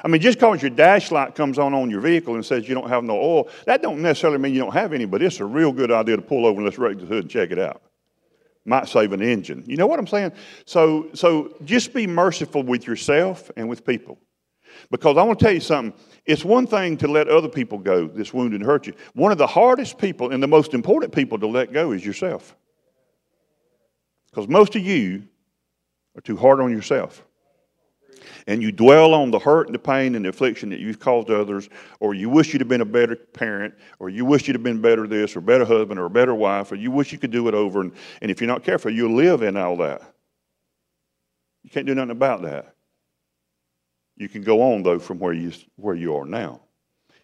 I mean, just because your dash light comes on on your vehicle and says you don't have no oil, that don't necessarily mean you don't have any, but it's a real good idea to pull over and let's rake the hood and check it out. Might save an engine. You know what I'm saying? So, so just be merciful with yourself and with people. Because I want to tell you something. It's one thing to let other people go, this wound and hurt you. One of the hardest people and the most important people to let go is yourself. Because most of you are too hard on yourself. And you dwell on the hurt and the pain and the affliction that you've caused others, or you wish you'd have been a better parent, or you wish you'd have been better this, or better husband, or a better wife, or you wish you could do it over. And, and if you're not careful, you'll live in all that. You can't do nothing about that. You can go on, though, from where you, where you are now.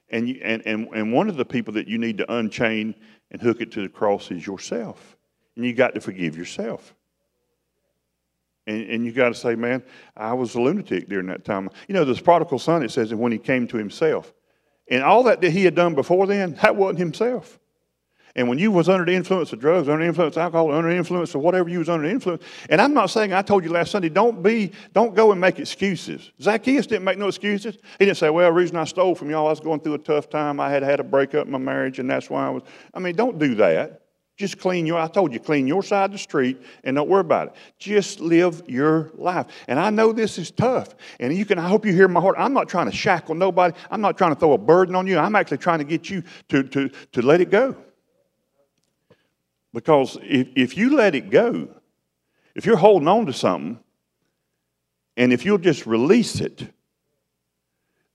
And, you, and, and, and one of the people that you need to unchain and hook it to the cross is yourself. And you got to forgive yourself. And, and you got to say, man, I was a lunatic during that time. You know, this prodigal son, it says that when he came to himself, and all that that he had done before then, that wasn't himself. And when you was under the influence of drugs, under the influence of alcohol, under the influence of whatever you was under the influence, and I'm not saying, I told you last Sunday, don't be, don't go and make excuses. Zacchaeus didn't make no excuses. He didn't say, well, the reason I stole from y'all, I was going through a tough time. I had had a breakup in my marriage, and that's why I was. I mean, don't do that. Just clean your, I told you, clean your side of the street and don't worry about it. Just live your life. And I know this is tough. And you can, I hope you hear my heart. I'm not trying to shackle nobody. I'm not trying to throw a burden on you. I'm actually trying to get you to, to, to let it go. Because if, if you let it go, if you're holding on to something, and if you'll just release it,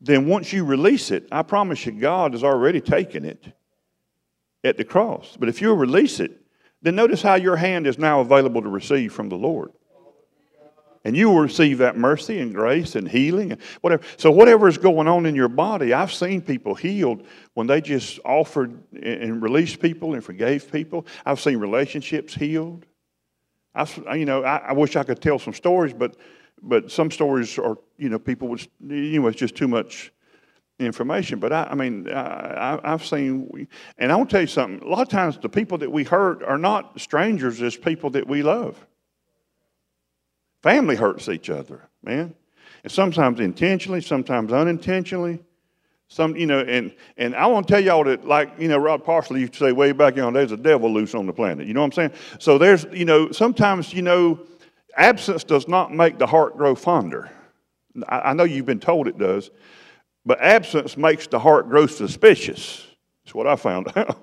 then once you release it, I promise you God has already taken it at the cross. But if you'll release it, then notice how your hand is now available to receive from the Lord. And you will receive that mercy and grace and healing and whatever. So whatever is going on in your body, I've seen people healed when they just offered and released people and forgave people. I've seen relationships healed. I've, you know, I, I wish I could tell some stories, but but some stories are, you know, people would, anyway, it's just too much information. But I, I mean, I, I've seen, and I want to tell you something. A lot of times the people that we hurt are not strangers, it's people that we love. Family hurts each other, man. And sometimes intentionally, sometimes unintentionally. Some, you know, and, and I want to tell y'all that, like, you know, Rob Parsley used to say way back, you know, there's a devil loose on the planet. You know what I'm saying? So there's, you know, sometimes, you know, absence does not make the heart grow fonder. I, I know you've been told it does, but absence makes the heart grow suspicious. That's what I found out.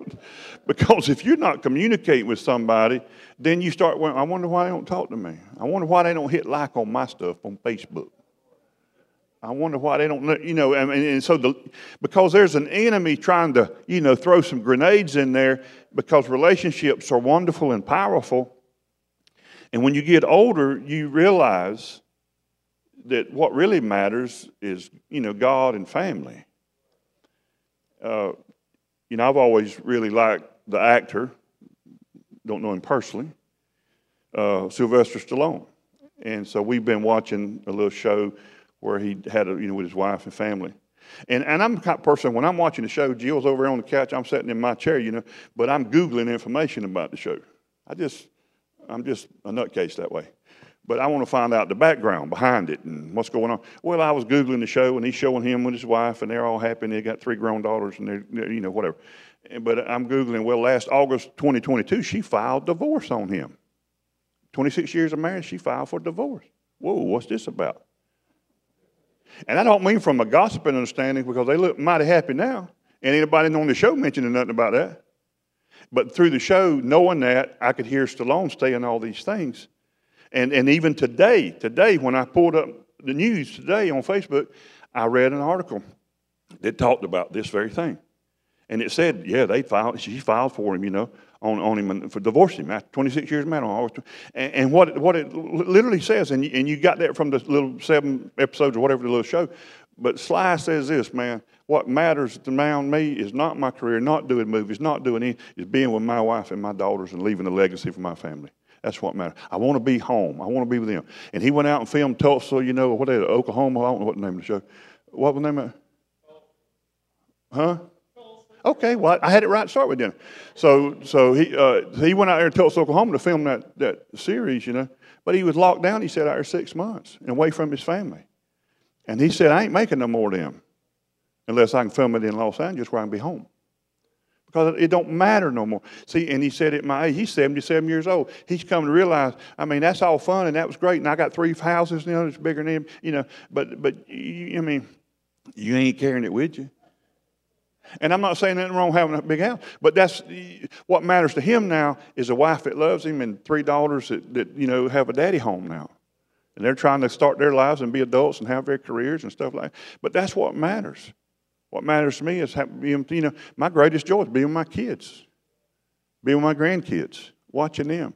Because if you're not communicating with somebody, then you start, well, I wonder why they don't talk to me. I wonder why they don't hit like on my stuff on Facebook. I wonder why they don't, you know, I mean, and so the, because there's an enemy trying to, you know, throw some grenades in there, because relationships are wonderful and powerful. And when you get older, you realize that what really matters is, you know, God and family. Uh, you know, I've always really liked the actor, don't know him personally, uh, Sylvester Stallone. And so we've been watching a little show where he had, a, you know, with his wife and family. And, and I'm the kind of person, when I'm watching the show, Jill's over on the couch, I'm sitting in my chair, you know, but I'm Googling information about the show. I just, I'm just a nutcase that way. But I want to find out the background behind it and what's going on. Well, I was Googling the show, and he's showing him with his wife, and they're all happy, and they got three grown daughters, and they're, you know, whatever. But I'm Googling, well, last August twenty twenty-two, she filed divorce on him. twenty-six years of marriage, she filed for divorce. Whoa, what's this about? And I don't mean from a gossiping understanding, because they look mighty happy now. And anybody on the show mentioning nothing about that. But through the show, knowing that, I could hear Stallone saying all these things. And, and even today, today, when I pulled up the news today on Facebook, I read an article that talked about this very thing. And it said, yeah, they filed, she filed for him, you know, on, on him, for divorcing him after twenty-six years of marriage. And, and what, what it literally says, and you, and you got that from the little seven episodes or whatever, the little show. But Sly says this, man, what matters to me is not my career, not doing movies, not doing anything, is being with my wife and my daughters and leaving a legacy for my family. That's what matters. I want to be home. I want to be with them. And he went out and filmed Tulsa, you know, what is it, Oklahoma? I don't know what the name of the show. What was the name of it? Huh? Okay, well, I had it right to start with then. So so he uh, he went out there to Tulsa, Oklahoma to film that, that series, you know. But he was locked down, he said, out there six months and away from his family. And he said, I ain't making no more of them unless I can film it in Los Angeles where I can be home. Because it don't matter no more. See, and he said at my age, he's seventy-seven years old. He's come to realize, I mean, that's all fun and that was great. And I got three houses, you know, it's bigger than him, you know. But, but I mean, you ain't carrying it with you. And I'm not saying nothing wrong having a big house. But that's what matters to him now is a wife that loves him and three daughters that, that you know, have a daddy home now. And they're trying to start their lives and be adults and have their careers and stuff like that. But that's what matters. What matters to me is, you know, my greatest joy is being with my kids, being with my grandkids, watching them.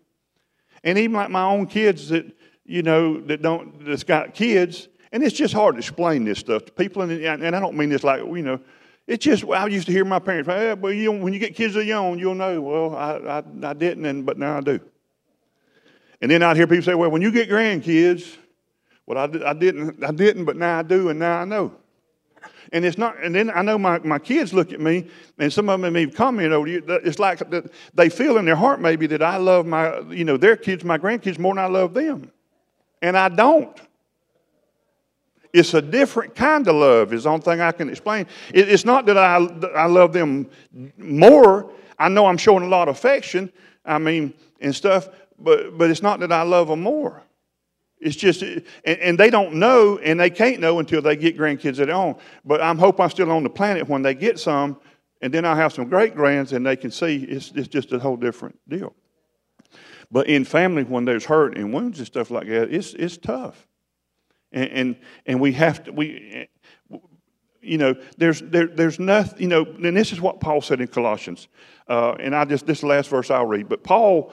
And even like my own kids that, you know, that don't, that's got kids, and it's just hard to explain this stuff to people. And, and I don't mean this like, you know, it's just, I used to hear my parents, hey, well, you know, when you get kids of your own, you'll know. Well, I, I, I didn't, and, but now I do. And then I'd hear people say, well, when you get grandkids, well, I, I didn't, I didn't, but now I do, and now I know. And it's not, and then I know my, my kids look at me, and some of them even comment over you. It's like they feel in their heart maybe that I love my, you know, their kids, my grandkids more than I love them. And I don't. It's a different kind of love is the only thing I can explain. It, it's not that I, I love them more. I know I'm showing a lot of affection, I mean, and stuff, but, but it's not that I love them more. It's just, and, and they don't know, and they can't know until they get grandkids of their own. But I hope I'm still on the planet when they get some, and then I'll have some great-grands, and they can see it's, it's just a whole different deal. But in family, when there's hurt and wounds and stuff like that, it's, it's tough. And, and, and we have to, we, you know, there's there, there's nothing, you know, and this is what Paul said in Colossians. Uh, and I just, this last verse I'll read. But Paul,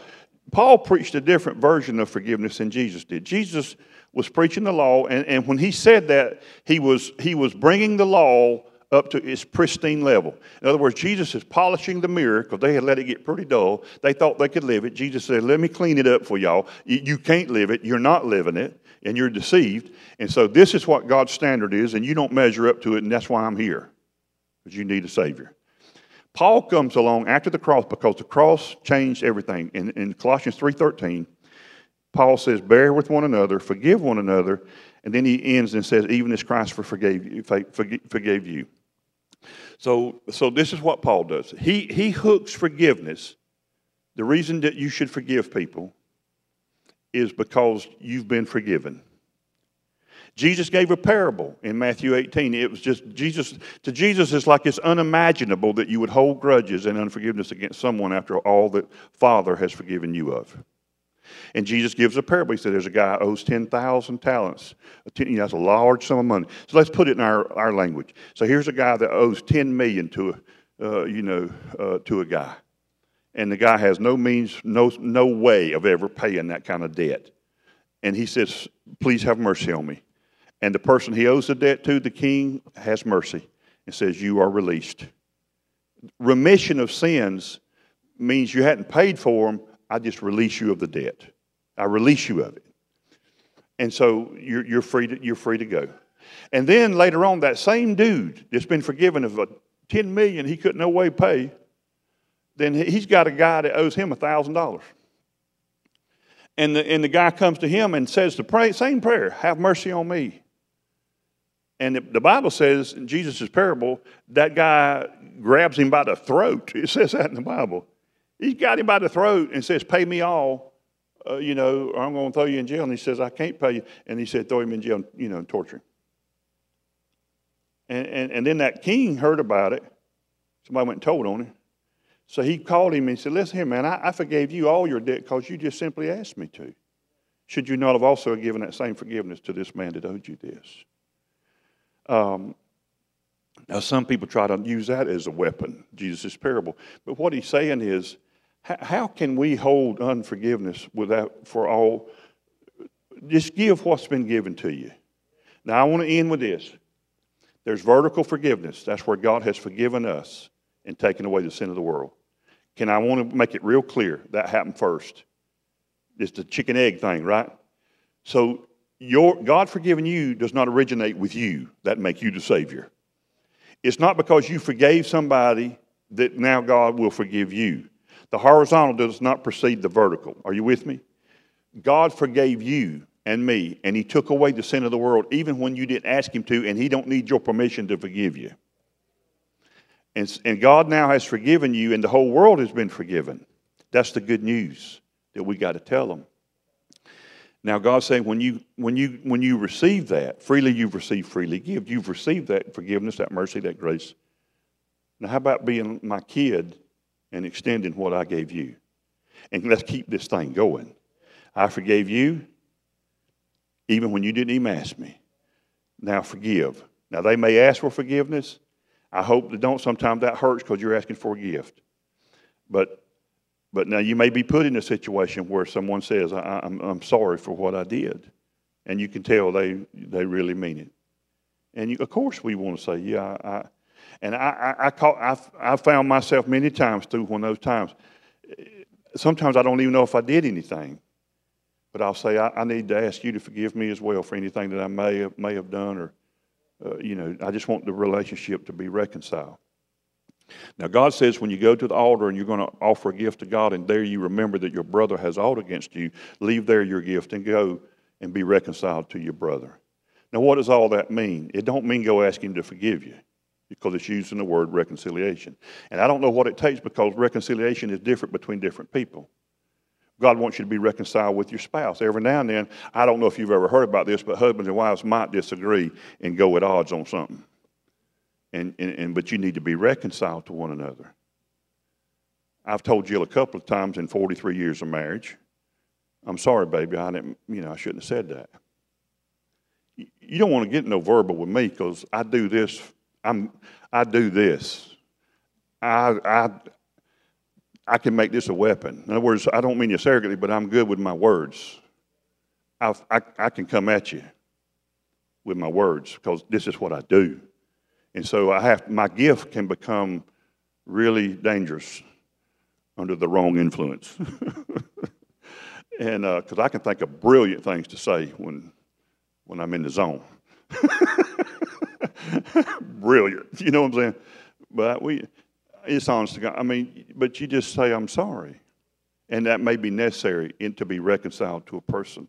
Paul preached a different version of forgiveness than Jesus did. Jesus was preaching the law, and, and when he said that, he was he was bringing the law up to its pristine level. In other words, Jesus is polishing the mirror because they had let it get pretty dull. They thought they could live it. Jesus said, let me clean it up for y'all. You, you can't live it. You're not living it, and you're deceived. And so this is what God's standard is, and you don't measure up to it, and that's why I'm here, because you need a Savior. Paul comes along after the cross because the cross changed everything. In, in Colossians three thirteen, Paul says, bear with one another, forgive one another, and then he ends and says, even as Christ forgave you. Forgave you. So, so this is what Paul does. He, he hooks forgiveness. The reason that you should forgive people is because you've been forgiven. Jesus gave a parable in Matthew eighteen. It was just, Jesus, to Jesus, it's like it's unimaginable that you would hold grudges and unforgiveness against someone after all that Father has forgiven you of. And Jesus gives a parable. He said, there's a guy who owes ten thousand talents. You know, that's a large sum of money. So let's put it in our, our language. So here's a guy that owes ten million dollars to a, uh, you know, uh, to a guy. And the guy has no means, no, no way of ever paying that kind of debt. And he says, please have mercy on me. And the person he owes the debt to, the king, has mercy and says, you are released. Remission of sins means you hadn't paid for them. I just release you of the debt. I release you of it. And so you're, you're, free to, you're free to go. And then later on, that same dude that's been forgiven of ten million dollars he couldn't no way pay, then he's got a guy that owes him one thousand dollars. And the, and the guy comes to him and says the pray, same prayer, have mercy on me. And the, the Bible says in Jesus' parable, that guy grabs him by the throat. It says that in the Bible. He got him by the throat and says, pay me all, uh, you know, or I'm going to throw you in jail. And he says, I can't pay you. And he said, throw him in jail, you know, and torture him. And, and, and then that king heard about it. Somebody went and told on him. So he called him and said, listen here, man, I, I forgave you all your debt because you just simply asked me to. Should you not have also given that same forgiveness to this man that owed you this? Um, now, some people try to use that as a weapon, Jesus' parable. But what he's saying is, how can we hold unforgiveness without, for all, just give what's been given to you. Now, I want to end with this. There's vertical forgiveness. That's where God has forgiven us and taken away the sin of the world. Can I want to make it real clear? That happened first. It's the chicken egg thing, right? So your God forgiving you does not originate with you. That makes you the Savior. It's not because you forgave somebody that now God will forgive you. The horizontal does not precede the vertical. Are you with me? God forgave you and me, and he took away the sin of the world even when you didn't ask him to, and he don't need your permission to forgive you. And, and God now has forgiven you, and the whole world has been forgiven. That's the good news that we got to tell them. Now God's saying when you, when, you, when you receive that, freely you've received, freely give. You've received that forgiveness, that mercy, that grace. Now how about being my kid and extending what I gave you? And let's keep this thing going. I forgave you even when you didn't even ask me. Now forgive. Now they may ask for forgiveness. I hope they don't. Sometimes that hurts because you're asking for a gift. But, but now you may be put in a situation where someone says, I, I'm, I'm sorry for what I did. And you can tell they, they really mean it. And you, of course we want to say, yeah, I... I And I, I, I, call, I, I found myself many times through one of those times. Sometimes I don't even know if I did anything. But I'll say, I, I need to ask you to forgive me as well for anything that I may have, may have done. Or, uh, you know, I just want the relationship to be reconciled. Now, God says when you go to the altar and you're going to offer a gift to God, and there you remember that your brother has ought against you, leave there your gift and go and be reconciled to your brother. Now, what does all that mean? It don't mean go ask him to forgive you, because it's using the word reconciliation. And I don't know what it takes, because reconciliation is different between different people. God wants you to be reconciled with your spouse. Every now and then, I don't know if you've ever heard about this, but husbands and wives might disagree and go at odds on something. And, and, and but you need to be reconciled to one another. I've told Jill a couple of times in forty-three years of marriage, I'm sorry, baby, I didn't, you know, I shouldn't have said that. You don't want to get no verbal with me, because I do this I'm, I do this. I, I, I can make this a weapon. In other words, I don't mean you arrogantly, but I'm good with my words. I, I, I can come at you with my words because this is what I do. And so I have, my gift can become really dangerous under the wrong influence. And because uh, I can think of brilliant things to say when, when I'm in the zone. Brilliant. You know what I'm saying? But we, it's honest to God. I mean, but you just say, I'm sorry. And that may be necessary in, to be reconciled to a person.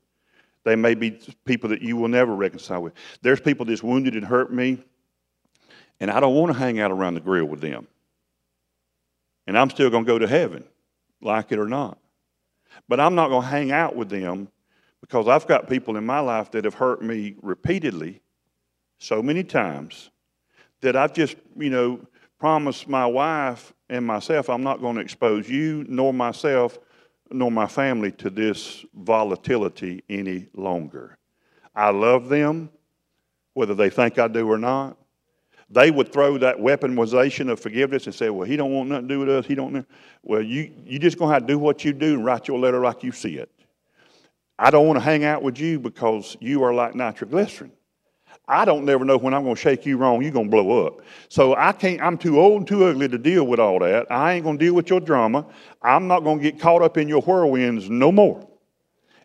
They may be people that you will never reconcile with. There's people that's wounded and hurt me, and I don't want to hang out around the grill with them. And I'm still going to go to heaven, like it or not. But I'm not going to hang out with them because I've got people in my life that have hurt me repeatedly, so many times, that I've just, you know, promised my wife and myself I'm not going to expose you, nor myself, nor my family to this volatility any longer. I love them, whether they think I do or not. They would throw that weaponization of forgiveness and say, well, he don't want nothing to do with us. He don't. Well, you, you just going to have to do what you do and write your letter like you see it. I don't want to hang out with you because you are like nitroglycerin. I don't never know when I'm going to shake you wrong, you're going to blow up. So I can't, I'm too old and too ugly to deal with all that. I ain't going to deal with your drama. I'm not going to get caught up in your whirlwinds no more.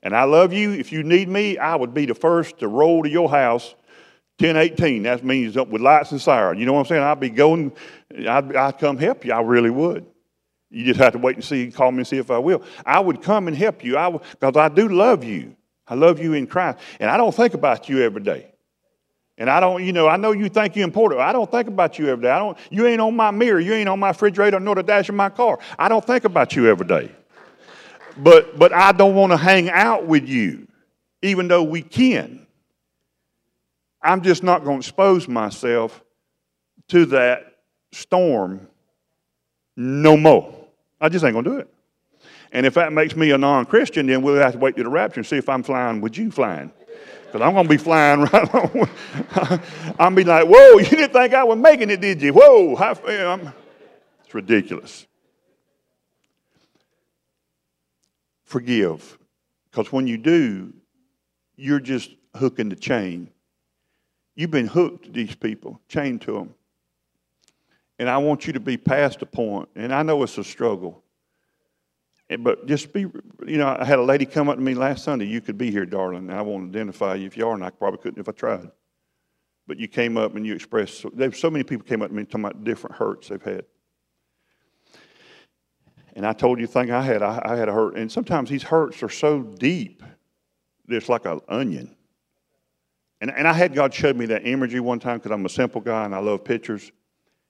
And I love you. If you need me, I would be the first to roll to your house ten eighteen, that means up with lights and siren. You know what I'm saying? I'd be going, I'd, I'd come help you. I really would. You just have to wait and see, call me and see if I will. I would come and help you, I because I do love you. I love you in Christ. And I don't think about you every day. And I don't, you know, I know you think you're important. I don't think about you every day. I don't, you ain't on my mirror. You ain't on my refrigerator nor the dash of my car. I don't think about you every day. But, but I don't want to hang out with you, even though we can. I'm just not going to expose myself to that storm no more. I just ain't going to do it. And if that makes me a non-Christian, then we'll have to wait till the rapture and see if I'm flying with you flying. Because I'm going to be flying right on. I'll be like, whoa, you didn't think I was making it, did you? Whoa. How, I'm, it's ridiculous. Forgive. Because when you do, you're just hooking the chain. You've been hooked to these people, chained to them. And I want you to be past the point. And I know it's a struggle. But just be, you know, I had a lady come up to me last Sunday. You could be here, darling. I won't identify you if you are, and I probably couldn't if I tried. But you came up and you expressed. So, there, so many people came up to me talking about different hurts they've had. And I told you the thing I had. I, I had a hurt. And sometimes these hurts are so deep, it's like an onion. And, and I had God show me that imagery one time because I'm a simple guy and I love pictures.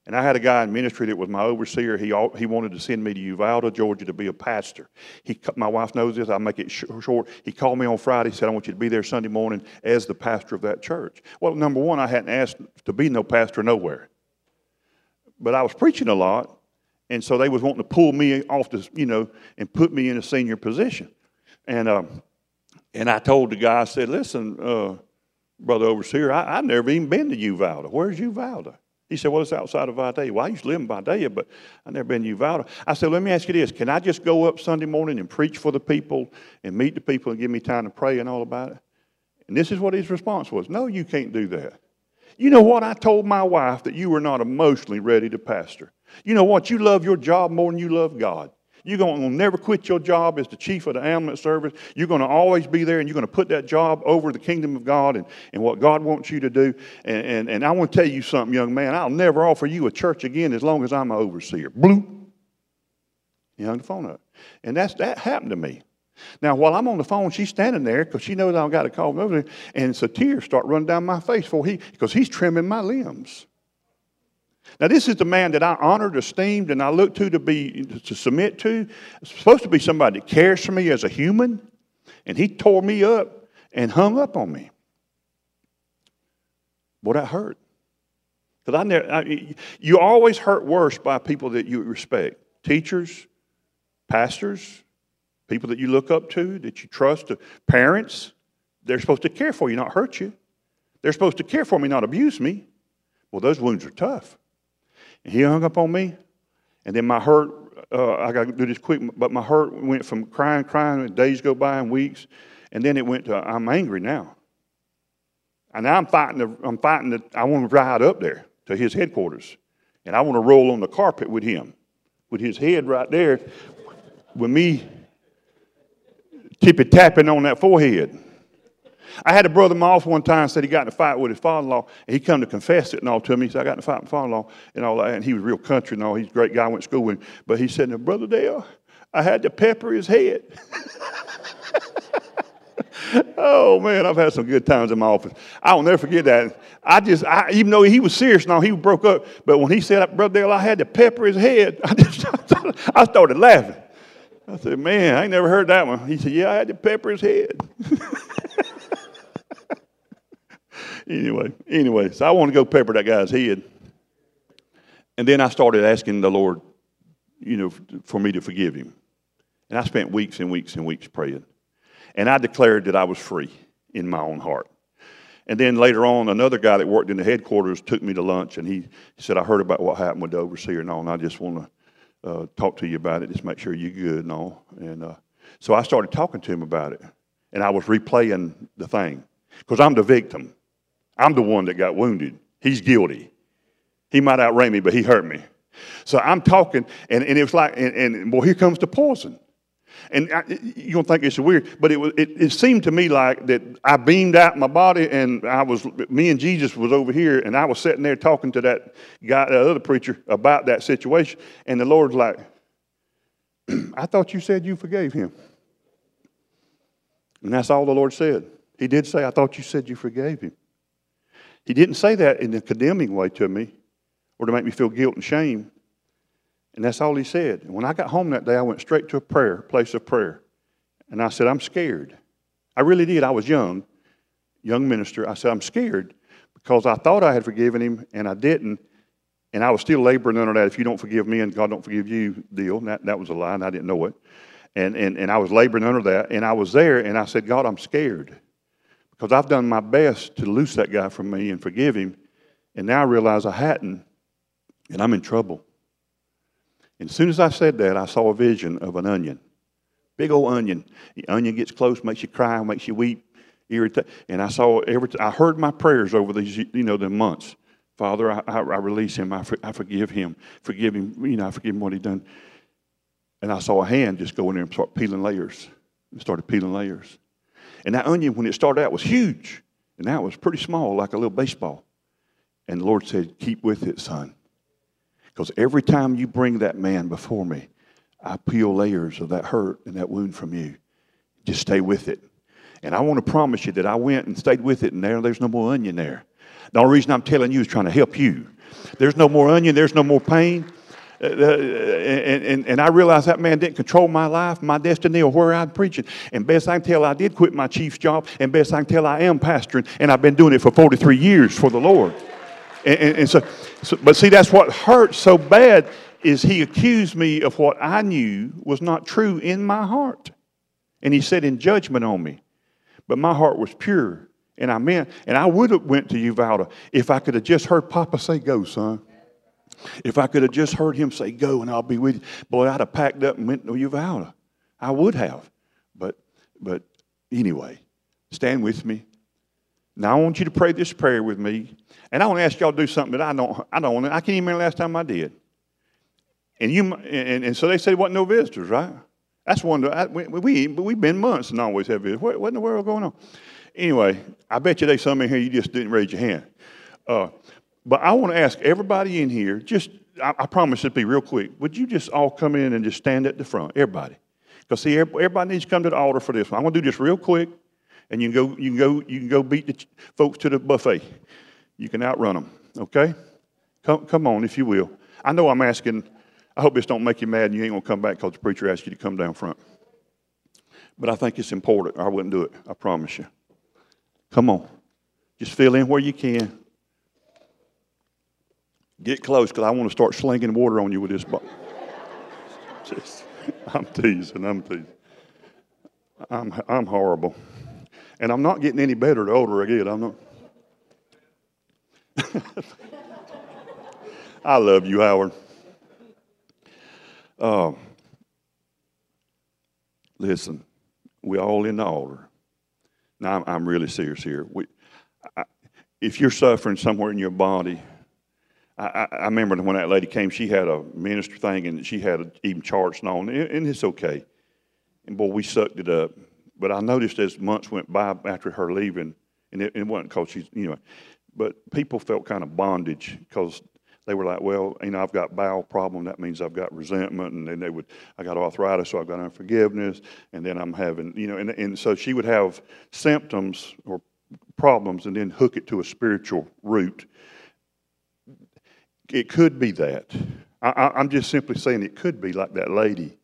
And I had a guy in ministry that was my overseer. He all, he wanted to send me to Uvalda, Georgia to be a pastor. He, my wife knows this. I'll make it sh short. He called me on Friday. He said, I want you to be there Sunday morning as the pastor of that church. Well, number one, I hadn't asked to be no pastor nowhere. But I was preaching a lot. And so they was wanting to pull me off this, you know, and put me in a senior position. And, um, and I told the guy, I said, listen, uh, Brother Overseer, I, I've never even been to Uvalda. Where's Uvalda? He said, well, it's outside of Vidalia. Well, I used to live in Vidalia, but I've never been to Uvalda. I said, let me ask you this. Can I just go up Sunday morning and preach for the people and meet the people and give me time to pray and all about it? And this is what his response was. No, you can't do that. You know what? I told my wife that you were not emotionally ready to pastor. You know what? You love your job more than you love God. You're going to never quit your job as the chief of the ambulance service. You're going to always be there, and you're going to put that job over the kingdom of God and, and what God wants you to do. And, and, and I want to tell you something, young man. I'll never offer you a church again as long as I'm an overseer. Bloop. He hung the phone up. And that's, that happened to me. Now, while I'm on the phone, she's standing there because she knows I've got to call him over there. And so tears start running down my face for he, because he's trimming my limbs. Now, this is the man that I honored, esteemed, and I looked to to be to submit to. It's supposed to be somebody that cares for me as a human, and he tore me up and hung up on me. Boy, that hurt. Because I never, I, you always hurt worse by people that you respect: teachers, pastors, people that you look up to, that you trust, parents. They're supposed to care for you, not hurt you. They're supposed to care for me, not abuse me. Well, those wounds are tough. And he hung up on me, and then my hurt, uh, I got to do this quick, but my hurt went from crying, crying, and days go by and weeks, and then it went to I'm angry now. And now I'm fighting, the, I'm fighting the, I want to ride up there to his headquarters, and I want to roll on the carpet with him, with his head right there, with me tippy-tapping on that forehead. I had a brother in my office one time said he got in a fight with his father-in-law, and he come to confess it and all to me. He said, I got in a fight with my father-in-law and all that, and he was real country and all. He's a great guy, I went to school with him. But he said, now, Brother Dale, I had to pepper his head. Oh, man, I've had some good times in my office. I will never forget that. I just, I, even though he was serious and all, he broke up. But when he said, Brother Dale, I had to pepper his head, I just, I started laughing. I said, man, I ain't never heard that one. He said, yeah, I had to pepper his head. Anyway, anyway, so I wanted to go pepper that guy's head. And then I started asking the Lord, you know, for me to forgive him. And I spent weeks and weeks and weeks praying. And I declared that I was free in my own heart. And then later on, another guy that worked in the headquarters took me to lunch, and he said, I heard about what happened with the overseer and all, and I just want to uh, talk to you about it, just make sure you're good and all. And uh, so I started talking to him about it, and I was replaying the thing because I'm the victim. I'm the one that got wounded. He's guilty. He might outrank me, but he hurt me. So I'm talking, and, and it was like, and, and well, here comes the poison. And I, you don't think it's weird, but it, was, it it seemed to me like that I beamed out my body, and I was, me and Jesus was over here, and I was sitting there talking to that guy, that other preacher, about that situation. And the Lord's like, I thought you said you forgave him. And that's all the Lord said. He did say, I thought you said you forgave him. He didn't say that in a condemning way to me or to make me feel guilt and shame. And that's all he said. And when I got home that day, I went straight to a prayer, place of prayer. And I said, I'm scared. I really did. I was young, young minister. I said, I'm scared because I thought I had forgiven him, and I didn't. And I was still laboring under that, if you don't forgive me and God don't forgive you deal. And that, that was a lie, and I didn't know it. And, and, and I was laboring under that. And I was there, and I said, God, I'm scared. Because I've done my best to loose that guy from me and forgive him. And now I realize I hadn't, and I'm in trouble. And as soon as I said that, I saw a vision of an onion. Big old onion. The onion gets close, makes you cry, makes you weep, irritate. And I saw every, I heard my prayers over these, you know, the months. Father, I, I, I release him. I, for, I forgive him. Forgive him. You know, I forgive him what he done. And I saw a hand just go in there and start peeling layers. It started peeling layers. And that onion, when it started out, was huge. And now it was pretty small, like a little baseball. And the Lord said, keep with it, son. Because every time you bring that man before me, I peel layers of that hurt and that wound from you. Just stay with it. And I want to promise you that I went and stayed with it, and there, there's no more onion there. The only reason I'm telling you is trying to help you. There's no more onion. There's no more pain. Uh, and, and, and I realized that man didn't control my life, my destiny, or where I'm preaching. And best I can tell, I did quit my chief's job. And best I can tell, I am pastoring. And I've been doing it for forty-three years for the Lord. And, and, and so, so, but see, that's what hurt so bad is he accused me of what I knew was not true in my heart. And he said in judgment on me. But my heart was pure. And I meant, and I would have went to Uvalda if I could have just heard Papa say, go, son. If I could have just heard him say, go, and I'll be with you. Boy, I'd have packed up and went to Uvalda. I would have. But, but anyway, stand with me. Now, I want you to pray this prayer with me. And I want to ask y'all to do something that I don't, I don't want to. I can't even remember the last time I did. And you, and, and so they said, wasn't no visitors, right? That's one, I, we, we, we've been months and always have visitors. What, what in the world going on? Anyway, I bet you there's some in here you just didn't raise your hand. Uh, But I want to ask everybody in here, just, I, I promise it'll be real quick. Would you just all come in and just stand at the front, everybody? Because, see, everybody needs to come to the altar for this one. I'm going to do this real quick, and you can go, you can go, you can go beat the folks to the buffet. You can outrun them, okay? Come, come on, if you will. I know I'm asking, I hope this don't make you mad and you ain't going to come back because the preacher asked you to come down front. But I think it's important. I wouldn't do it, I promise you. Come on. Just fill in where you can. Get close, because I want to start slinging water on you with this bottle. Just, I'm teasing, I'm teasing. I'm, I'm horrible. And I'm not getting any better the older I get. I'm not. I love you, Howard. Um, listen, we're all in the altar. Now, I'm, I'm really serious here. We, I, if you're suffering somewhere in your body, I, I, I remember when that lady came, she had a minister thing, and she had a, even charts and on, and it's okay. And, boy, we sucked it up. But I noticed as months went by after her leaving, and it, it wasn't because she's, you know, but people felt kind of bondage because they were like, well, you know, I've got bowel problem. That means I've got resentment. And then they would, I got arthritis, so I've got unforgiveness. And then I'm having, you know, and, and so she would have symptoms or problems and then hook it to a spiritual root. It could be that. I, I, I'm just simply saying it could be like that lady.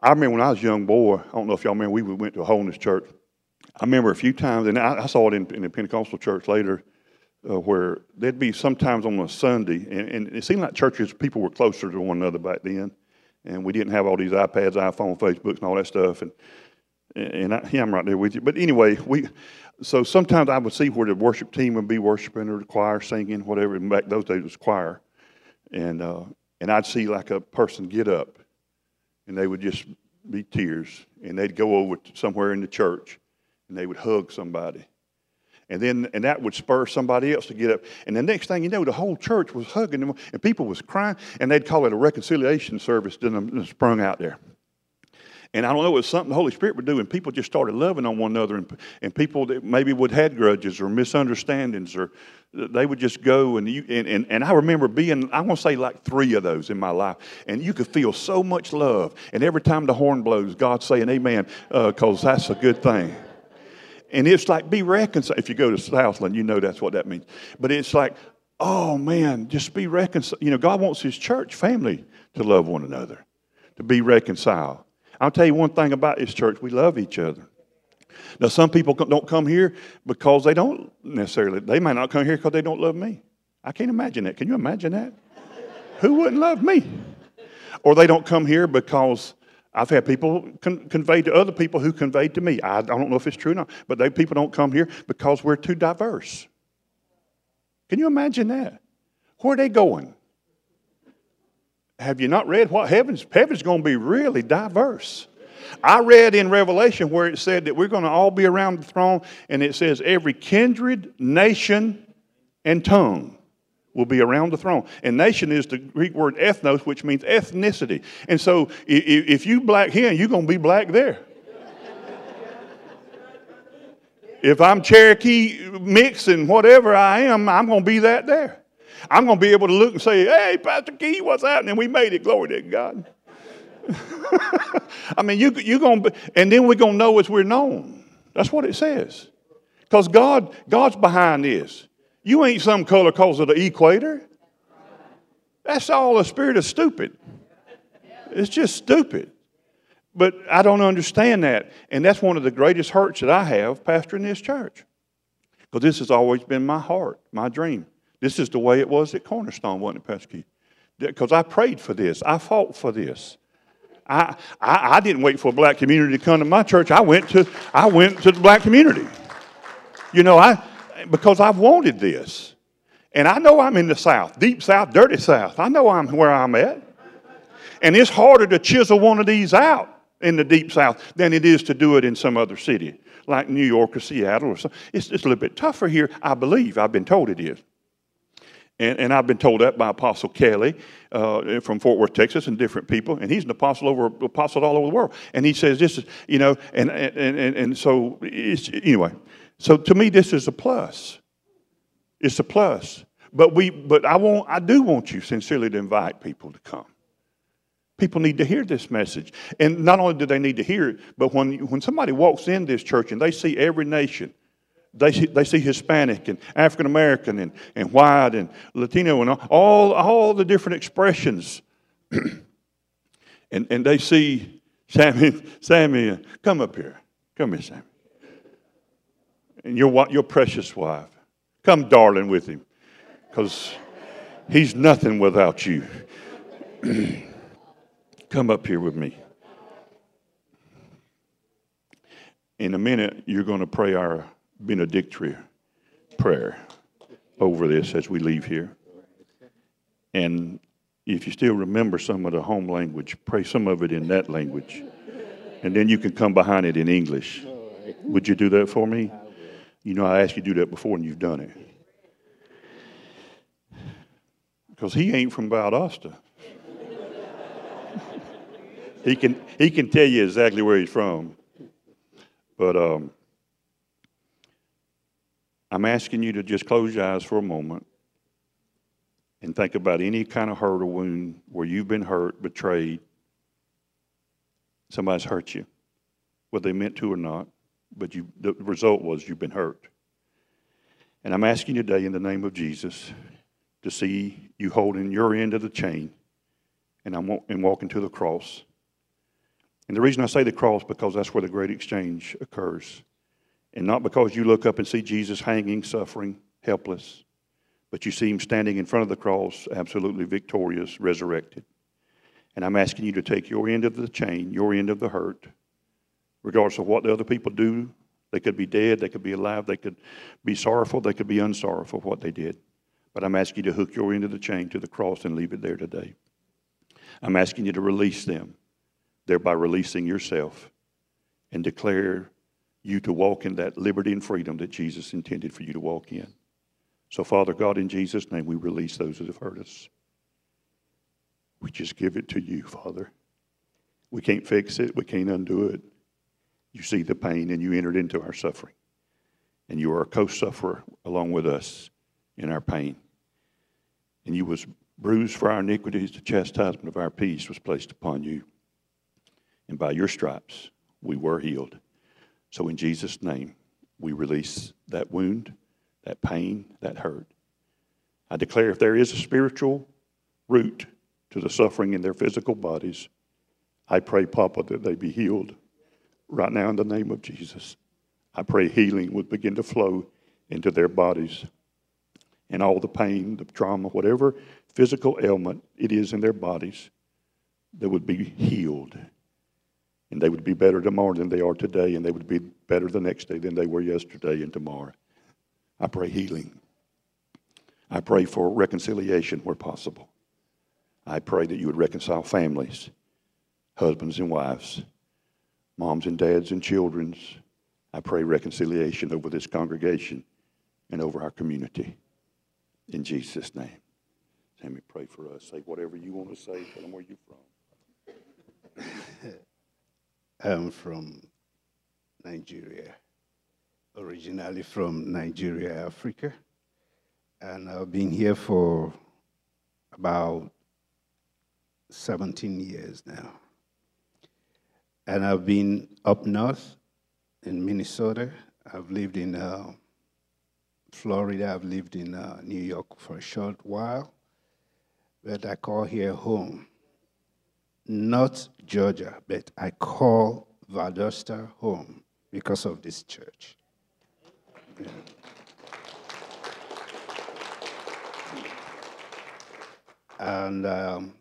I remember when I was a young boy, I don't know if y'all remember, we went to a Holiness church. I remember a few times, and I, I saw it in, in the Pentecostal church later, Uh, where there'd be sometimes on a Sunday, and, and it seemed like churches, people were closer to one another back then, and we didn't have all these iPads, iPhone, Facebooks, and all that stuff, and and I, yeah, I'm right there with you. But anyway, we so sometimes I would see where the worship team would be worshiping or the choir singing, whatever, and back those days it was choir, and, uh, and I'd see like a person get up, and they would just be tears, and they'd go over to somewhere in the church, and they would hug somebody. And then, and that would spur somebody else to get up. And the next thing you know, the whole church was hugging them, and people was crying, and they'd call it a reconciliation service that sprung out there. And I don't know, it was something the Holy Spirit would do, and people just started loving on one another, and, and people that maybe would had grudges or misunderstandings, or they would just go, and, you, and, and, and I remember being, I want to say like three of those in my life, and you could feel so much love, and every time the horn blows, God's saying amen, because uh, that's a good thing. And it's like, be reconciled. If you go to Southland, you know that's what that means. But it's like, oh, man, just be reconciled. You know, God wants his church family to love one another, to be reconciled. I'll tell you one thing about this church. We love each other. Now, some people don't come here because they don't necessarily. They might not come here because they don't love me. I can't imagine that. Can you imagine that? Who wouldn't love me? Or they don't come here because I've had people con conveyed to other people who conveyed to me. I, I don't know if it's true or not, but they, people don't come here because we're too diverse. Can you imagine that? Where are they going? Have you not read what heaven's, heaven's going to be really diverse? I read in Revelation where it said that we're going to all be around the throne, and it says every kindred, nation, and tongue will be around the throne. And nation is the Greek word ethnos, which means ethnicity. And so if you black here, you're going to be black there. If I'm Cherokee mix and whatever I am, I'm going to be that there. I'm going to be able to look and say, hey, Pastor Key, what's happening? And we made it. Glory to God. I mean, you, you're going to be, and then we're going to know as we're known. That's what it says. Because God, God's behind this. You ain't some color cause of the equator. That's all a spirit of stupid. It's just stupid. But I don't understand that. And that's one of the greatest hurts that I have pastoring this church. Because this has always been my heart, my dream. This is the way it was at Cornerstone, wasn't it, Pastor Keith? Because I prayed for this. I fought for this. I, I, I didn't wait for a black community to come to my church. I went to, I went to the black community. You know, I... because I've wanted this. And I know I'm in the South, deep South, dirty South. I know I'm where I'm at. And it's harder to chisel one of these out in the deep South than it is to do it in some other city, like New York or Seattle or something. It's just a little bit tougher here, I believe. I've been told it is. And, and I've been told that by Apostle Kelly uh, from Fort Worth, Texas, and different people. And he's an apostle over apostle all over the world. And he says this is, you know, and, and, and, and so it's, anyway. So to me, this is a plus. It's a plus. But we, but I want, I do want you sincerely to invite people to come. People need to hear this message, and not only do they need to hear it, but when when somebody walks in this church and they see every nation, they see, they see Hispanic and African American and and white and Latino and all all the different expressions, and and they see Sammy Sammy come up here, come here, Sammy. And your, your precious wife. Come, darling, with him. Because he's nothing without you. Come up here with me. In a minute, you're going to pray our benedictory prayer over this as we leave here. And if you still remember some of the home language, pray some of it in that language. And then you can come behind it in English. Would you do that for me? You know, I asked you to do that before, and you've done it. Because he ain't from Valdosta. He can, he can tell you exactly where he's from. But um, I'm asking you to just close your eyes for a moment and think about any kind of hurt or wound where you've been hurt, betrayed. Somebody's hurt you, whether they meant to or not, but you, the result was you've been hurt. And I'm asking you today in the name of Jesus to see you holding your end of the chain and, I'm, and walking to the cross. And the reason I say the cross, because that's where the great exchange occurs. And not because you look up and see Jesus hanging, suffering, helpless, but you see him standing in front of the cross, absolutely victorious, resurrected. And I'm asking you to take your end of the chain, your end of the hurt, regardless of what the other people do. They could be dead, they could be alive, they could be sorrowful, they could be unsorrowful for what they did. But I'm asking you to hook your end of the chain to the cross and leave it there today. I'm asking you to release them, thereby releasing yourself, and declare you to walk in that liberty and freedom that Jesus intended for you to walk in. So, Father God, in Jesus' name, we release those that have hurt us. We just give it to you, Father. We can't fix it. We can't undo it. You see the pain, and you entered into our suffering. And you are a co-sufferer along with us in our pain. And you was bruised for our iniquities. The chastisement of our peace was placed upon you. And by your stripes, we were healed. So in Jesus' name, we release that wound, that pain, that hurt. I declare if there is a spiritual root to the suffering in their physical bodies, I pray, Papa, that they be healed right now in the name of Jesus. I pray healing would begin to flow into their bodies. And all the pain, the trauma, whatever physical ailment it is in their bodies, that would be healed. And they would be better tomorrow than they are today, and they would be better the next day than they were yesterday and tomorrow. I pray healing. I pray for reconciliation where possible. I pray that you would reconcile families, husbands and wives, moms and dads and children. I pray reconciliation over this congregation and over our community. In Jesus' name. Sammy, pray for us. Say whatever you want to say. Tell them where you're from. I'm from Nigeria, originally from Nigeria, Africa. And I've been here for about seventeen years now. And I've been up north in Minnesota. I've lived in uh, Florida. I've lived in uh, New York for a short while, but I call here home. Not Georgia, but I call Valdosta home because of this church. Yeah. And um,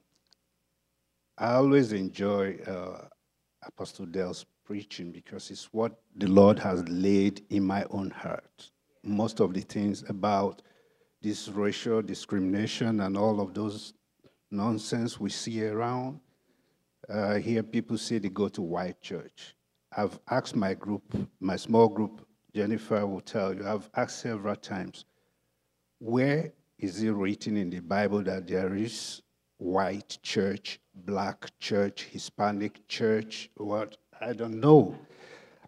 I always enjoy uh, Apostle Dale's preaching because it's what the Lord has laid in my own heart. Most of the things about this racial discrimination and all of those nonsense we see around. Uh, here people say they go to white church. I've asked my group, my small group, Jennifer will tell you, I've asked several times, where is it written in the Bible that there is white church, black church, Hispanic church, what? I don't know.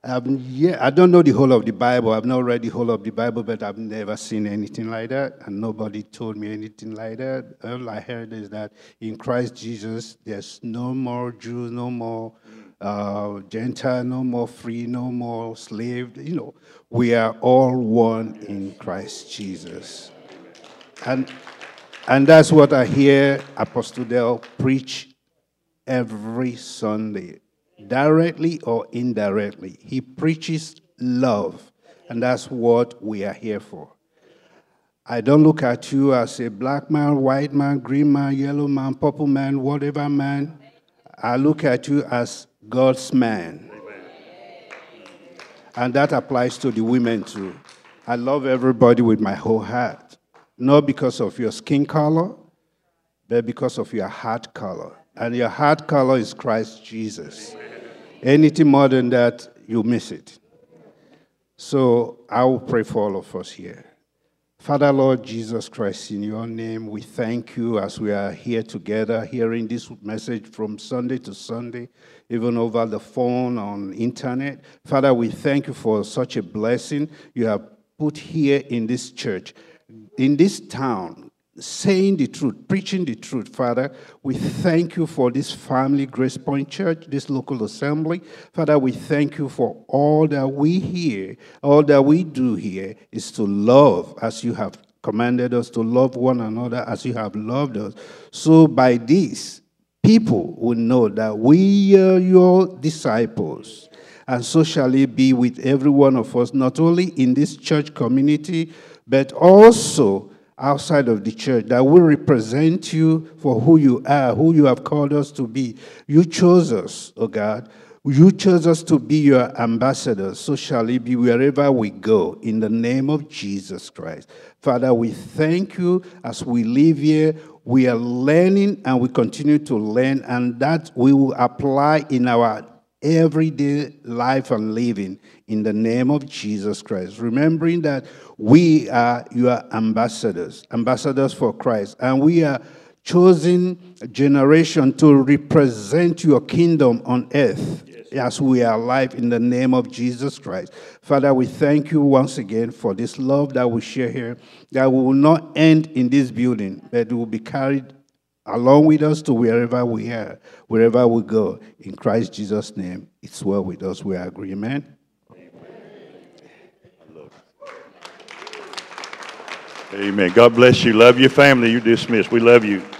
Um, yeah, I don't know the whole of the Bible. I've not read the whole of the Bible, but I've never seen anything like that, and nobody told me anything like that. All I heard is that in Christ Jesus, there's no more Jew, no more uh, Gentile, no more free, no more slave. You know, we are all one in Christ Jesus. And, and that's what I hear Apostle Dale preach every Sunday. Directly or indirectly, he preaches love, and that's what we are here for. I don't look at you as a black man, white man, green man, yellow man, purple man, whatever man. I look at you as God's man. Amen. And that applies to the women too. I love everybody with my whole heart, not because of your skin color, but because of your heart color. And your heart color is Christ Jesus. Amen. Anything more than that, you miss it. So I will pray for all of us here. Father, Lord Jesus Christ, in your name, we thank you as we are here together, hearing this message from Sunday to Sunday, even over the phone, on internet. Father, we thank you for such a blessing you have put here in this church, in this town, saying the truth, preaching the truth, Father. We thank you for this family, Grace Point Church, this local assembly. Father, we thank you for all that we hear. All that we do here is to love as you have commanded us, to love one another as you have loved us. So by this, people will know that we are your disciples. And so shall it be with every one of us, not only in this church community, but also outside of the church, that will represent you for who you are, who you have called us to be. You chose us, oh God. You chose us to be your ambassadors. So shall it be wherever we go, in the name of Jesus Christ. Father, we thank you as we live here. We are learning and we continue to learn, and that we will apply in our everyday life and living in the name of Jesus Christ. Remembering that we are your ambassadors, ambassadors for Christ, and we are chosen generation to represent your kingdom on earth. Yes. As we are alive in the name of Jesus Christ. Father, we thank you once again for this love that we share here, that will not end in this building, but will be carried along with us to wherever we are, wherever we go. In Christ Jesus' name, it's well with us. We agree, amen? Amen. Amen. God bless you. Love your family. You're dismissed. We love you.